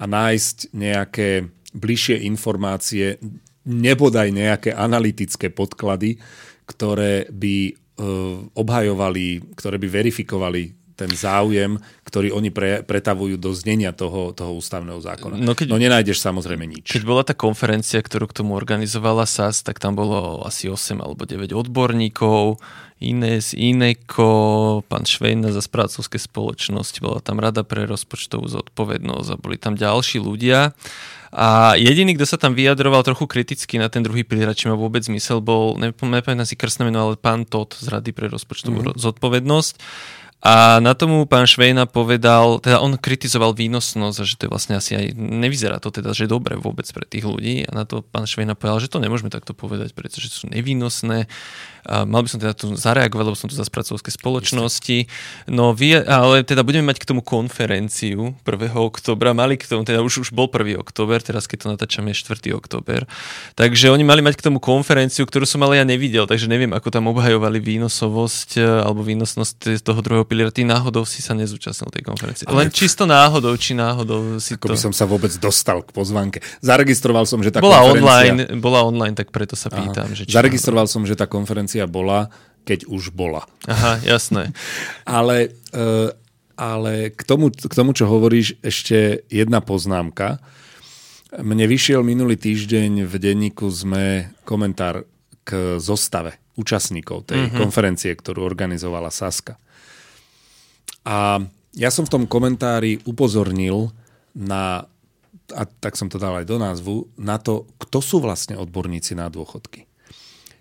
a nájsť nejaké bližšie informácie, nebodaj nejaké analytické podklady, ktoré by obhajovali, ktoré by verifikovali ten záujem, ktorý oni pre, pretavujú do znenia toho, toho ústavného zákona. No, keď, no nenájdeš samozrejme nič. Keď bola tá konferencia, ktorú k tomu organizovala SaS, tak tam bolo asi osem alebo deväť odborníkov, INESS, INEKO, pán Švejna za správcovské spoločnosti, bola tam Rada pre rozpočtovú zodpovednosť a boli tam ďalší ľudia. A jediný, kto sa tam vyjadroval trochu kriticky na ten druhý pilier, či má vôbec zmysel, bol, nepamätám si krstné meno, ale pán Todt z Rady pre rozpočtovú mm-hmm. zodpovednosť. A na tomu pán Švejna povedal, teda on kritizoval výnosnosť, že to je vlastne asi aj, nevyzerá to teda, že je dobre vôbec pre tých ľudí. A na to pán Švejna povedal, že to nemôžeme takto povedať, pretože sú nevýnosné. A mal by som teda tu zareagovať, lebo som tu za spracovské spoločnosti. No vy, ale teda budeme mať k tomu konferenciu prvého októbra. Mali k tomu, teda už, už bol prvý október, teraz keď to natáčame je štvrtý október. Takže oni mali mať k tomu konferenciu, ktorú som ale ja nevidel, takže neviem, ako tam obhajovali výnosovosť alebo výnosnosť toho druhého pilier, ty náhodou si sa nezúčastnil tej konferencie. Len čisto náhodou, či náhodou si ako to... Ako by som sa vôbec dostal k pozvánke. Zaregistroval som, že tá bola konferencia... Online, bola online, tak preto sa pýtam. Že či zaregistroval náhodou som, že tá konferencia bola, keď už bola. Aha, jasné. ale ale k, tomu, k tomu, čo hovoríš, ešte jedna poznámka. Mne vyšiel minulý týždeň v denníku SME komentár k zostave účastníkov tej mm-hmm. konferencie, ktorú organizovala Saska. A ja som v tom komentári upozornil na, a tak som to dal aj do názvu, na to, kto sú vlastne odborníci na dôchodky.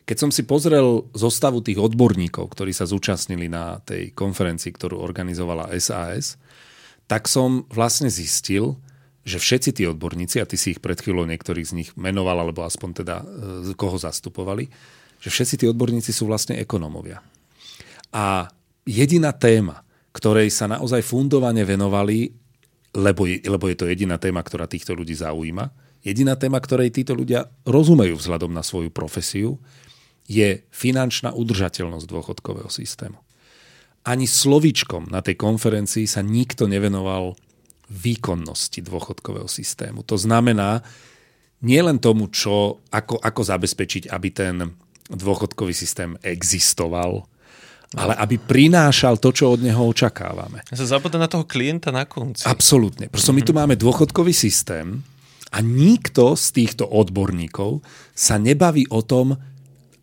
Keď som si pozrel zostavu tých odborníkov, ktorí sa zúčastnili na tej konferencii, ktorú organizovala SaS, tak som vlastne zistil, že všetci tí odborníci, a ty si ich pred chvíľou niektorých z nich menoval, alebo aspoň teda koho zastupovali, že všetci tí odborníci sú vlastne ekonomovia. A jediná téma, ktorej sa naozaj fundovane venovali, lebo je, lebo je to jediná téma, ktorá týchto ľudí zaujíma. Jediná téma, ktorej títo ľudia rozumejú vzhľadom na svoju profesiu, je finančná udržateľnosť dôchodkového systému. Ani slovíčkom na tej konferencii sa nikto nevenoval výkonnosti dôchodkového systému. To znamená nielen tomu, čo, ako, ako zabezpečiť, aby ten dôchodkový systém existoval, ale aby prinášal to, čo od neho očakávame. Ja sa zabudá na toho klienta na konci. Absolútne. Proste my tu máme dôchodkový systém a nikto z týchto odborníkov sa nebaví o tom,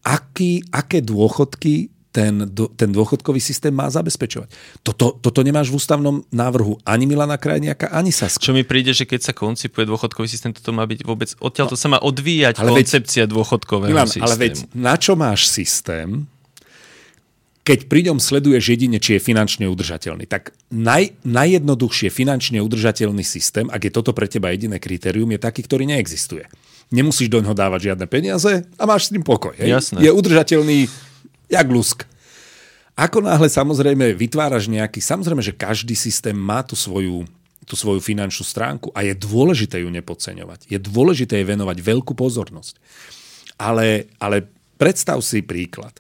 aký, aké dôchodky ten, ten dôchodkový systém má zabezpečovať. Toto, toto nemáš v ústavnom návrhu ani Milana Krajniaka, ani SaS. Čo mi príde, že keď sa koncipuje dôchodkový systém, toto má byť vôbec odtiaľ, to sa má odvíjať ale koncepcia veď, dôchodkového Milan, systému. Ale veď, na čo máš systém, keď priďom sleduješ jedine, či je finančne udržateľný? Tak naj, najjednoduchšie finančne udržateľný systém, ak je toto pre teba jediné kritérium, je taký, ktorý neexistuje. Nemusíš doňho dávať žiadne peniaze a máš s ním pokoj. Hej? Jasné. Je udržateľný jak lusk. Ako náhle samozrejme vytváraš nejaký, samozrejme, že každý systém má tú svoju, tú svoju finančnú stránku a je dôležité ju nepodceňovať. Je dôležité jej venovať veľkú pozornosť. Ale, ale predstav si príklad.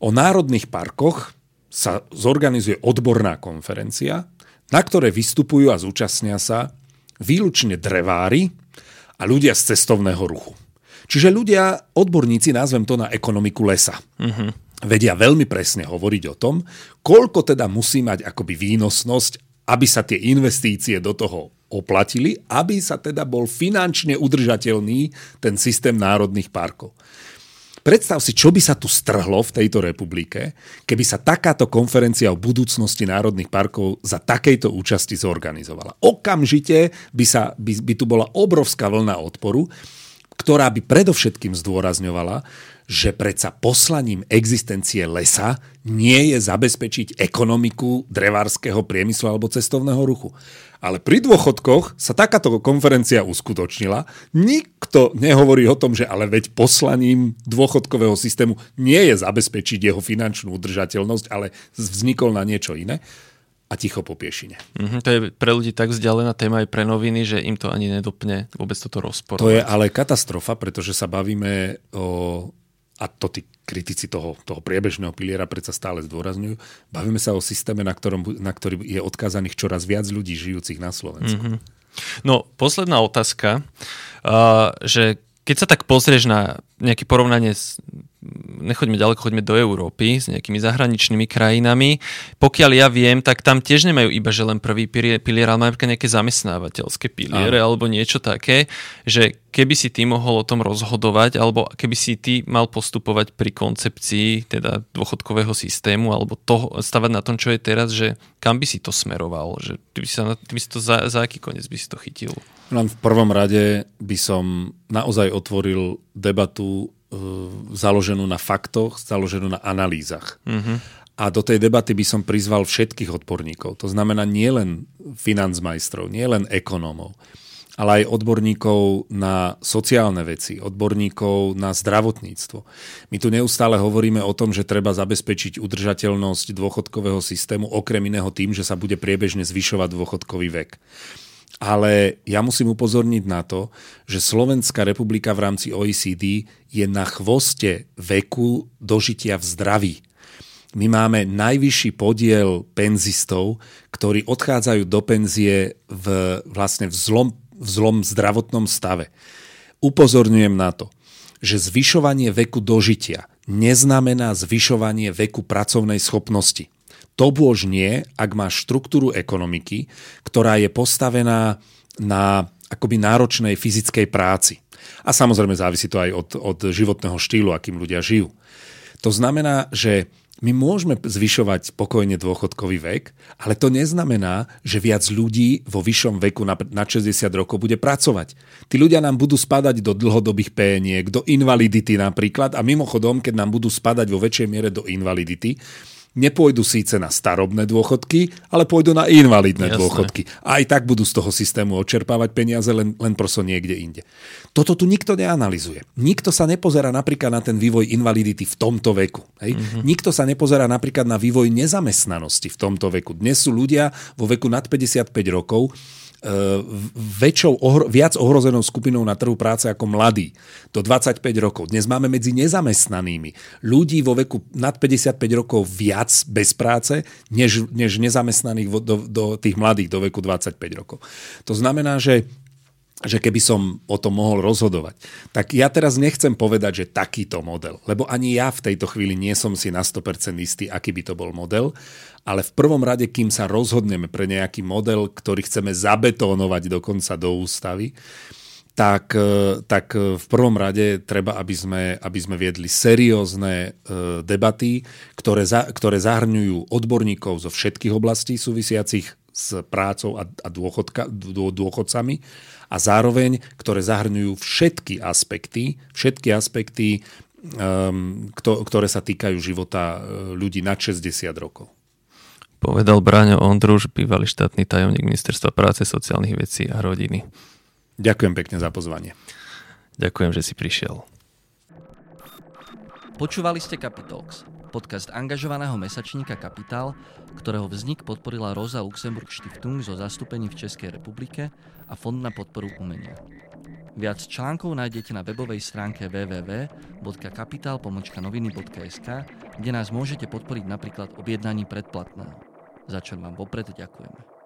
O národných parkoch sa zorganizuje odborná konferencia, na ktorej vystupujú a zúčastnia sa výlučne drevári a ľudia z cestovného ruchu. Čiže ľudia, odborníci, nazvem to na ekonomiku lesa, uh-huh. vedia veľmi presne hovoriť o tom, koľko teda musí mať akoby výnosnosť, aby sa tie investície do toho oplatili, aby sa teda bol finančne udržateľný ten systém národných parkov. Predstav si, čo by sa tu strhlo v tejto republike, keby sa takáto konferencia o budúcnosti národných parkov za takejto účasti zorganizovala. Okamžite by, sa, by, by tu bola obrovská vlna odporu, ktorá by predovšetkým zdôrazňovala, že predsa poslaním existencie lesa nie je zabezpečiť ekonomiku drevárskeho priemyslu alebo cestovného ruchu. Ale pri dôchodkoch sa takáto konferencia uskutočnila. Nikto nehovorí o tom, že ale veď poslaním dôchodkového systému nie je zabezpečiť jeho finančnú udržateľnosť, ale vznikol na niečo iné. A ticho po piešine. Mm-hmm, to je pre ľudí tak vzdialená téma aj pre noviny, že im to ani nedopne vôbec toto rozporovať. To je ale katastrofa, pretože sa bavíme o, a to tí kritici toho, toho priebežného piliera predsa stále zdôrazňujú, bavíme sa o systéme, na, ktorom, na ktorý je odkázaných čoraz viac ľudí žijúcich na Slovensku. Mm-hmm. No, posledná otázka, uh, že keď sa tak pozrieš na nejaké porovnanie s nechoďme ďaleko, choďme do Európy s nejakými zahraničnými krajinami. Pokiaľ ja viem, tak tam tiež nemajú iba, že len prvý pilier, ale majú nejaké zamestnávateľské piliere Aj. alebo niečo také, že keby si ty mohol o tom rozhodovať alebo keby si ty mal postupovať pri koncepcii teda dôchodkového systému alebo toho, stavať na tom, čo je teraz, že kam by si to smeroval? Že ty by si, ty by si to za, za aký koniec by si to chytil? Len v prvom rade by som naozaj otvoril debatu založenú na faktoch, založenú na analýzach. Mm-hmm. A do tej debaty by som prizval všetkých odborníkov. To znamená nielen financmajstrov, nielen ekonómov, ale aj odborníkov na sociálne veci, odborníkov na zdravotníctvo. My tu neustále hovoríme o tom, že treba zabezpečiť udržateľnosť dôchodkového systému, okrem iného tým, že sa bude priebežne zvyšovať dôchodkový vek. Ale ja musím upozorniť na to, že Slovenská republika v rámci ó é cé dé je na chvoste veku dožitia v zdraví. My máme najvyšší podiel penzistov, ktorí odchádzajú do penzie v, vlastne v zlom, v zlom zdravotnom stave. Upozorňujem na to, že zvyšovanie veku dožitia neznamená zvyšovanie veku pracovnej schopnosti. To bôž nie, ak máš štruktúru ekonomiky, ktorá je postavená na akoby náročnej fyzickej práci. A samozrejme závisí to aj od, od životného štýlu, akým ľudia žijú. To znamená, že my môžeme zvyšovať pokojne dôchodkový vek, ale to neznamená, že viac ľudí vo vyššom veku na, na šesťdesiat rokov bude pracovať. Tí ľudia nám budú spadať do dlhodobých péniek, do invalidity napríklad. A mimochodom, keď nám budú spadať vo väčšej miere do invalidity, nepôjdu síce na starobné dôchodky, ale pôjdu na invalidné Jasne. dôchodky. A aj tak budú z toho systému odčerpávať peniaze len, len prosto niekde inde. Toto tu nikto neanalyzuje. Nikto sa nepozerá napríklad na ten vývoj invalidity v tomto veku. Hej? Mm-hmm. Nikto sa nepozerá napríklad na vývoj nezamestnanosti v tomto veku. Dnes sú ľudia vo veku nad päťdesiatpäť rokov väčšou, ohro, viac ohrozenou skupinou na trhu práce ako mladí do dvadsaťpäť rokov. Dnes máme medzi nezamestnanými ľudí vo veku nad päťdesiatpäť rokov viac bez práce, než, než nezamestnaných do, do tých mladých do veku dvadsaťpäť rokov. To znamená, že že keby som o tom mohol rozhodovať, tak ja teraz nechcem povedať, že takýto model, lebo ani ja v tejto chvíli nie som si na sto percent istý, aký by to bol model, ale v prvom rade, kým sa rozhodneme pre nejaký model, ktorý chceme zabetónovať dokonca do ústavy, tak, tak v prvom rade treba, aby sme, aby sme viedli seriózne debaty, ktoré, za, ktoré zahrňujú odborníkov zo všetkých oblastí súvisiacich s prácou a, a dôchodka, dôchodcami a zároveň, ktoré zahrňujú všetky aspekty, všetky aspekty, um, kto, ktoré sa týkajú života ľudí nad šesťdesiat rokov. Povedal Braňo Ondruš, bývalý štátny tajomník Ministerstva práce, sociálnych vecí a rodiny. Ďakujem pekne za pozvanie. Ďakujem, že si prišiel. Počúvali ste Capitalx, podcast angažovaného mesačníka Kapitál, ktorého vznik podporila Rosa Luxemburg-Stiftung zo zastúpení v Českej republike a Fond na podporu umenia. Viac článkov nájdete na webovej stránke w w w bodka kapital pomlčka noviny bodka es ka, kde nás môžete podporiť napríklad objednaním predplatného, za čo vám vopred ďakujeme.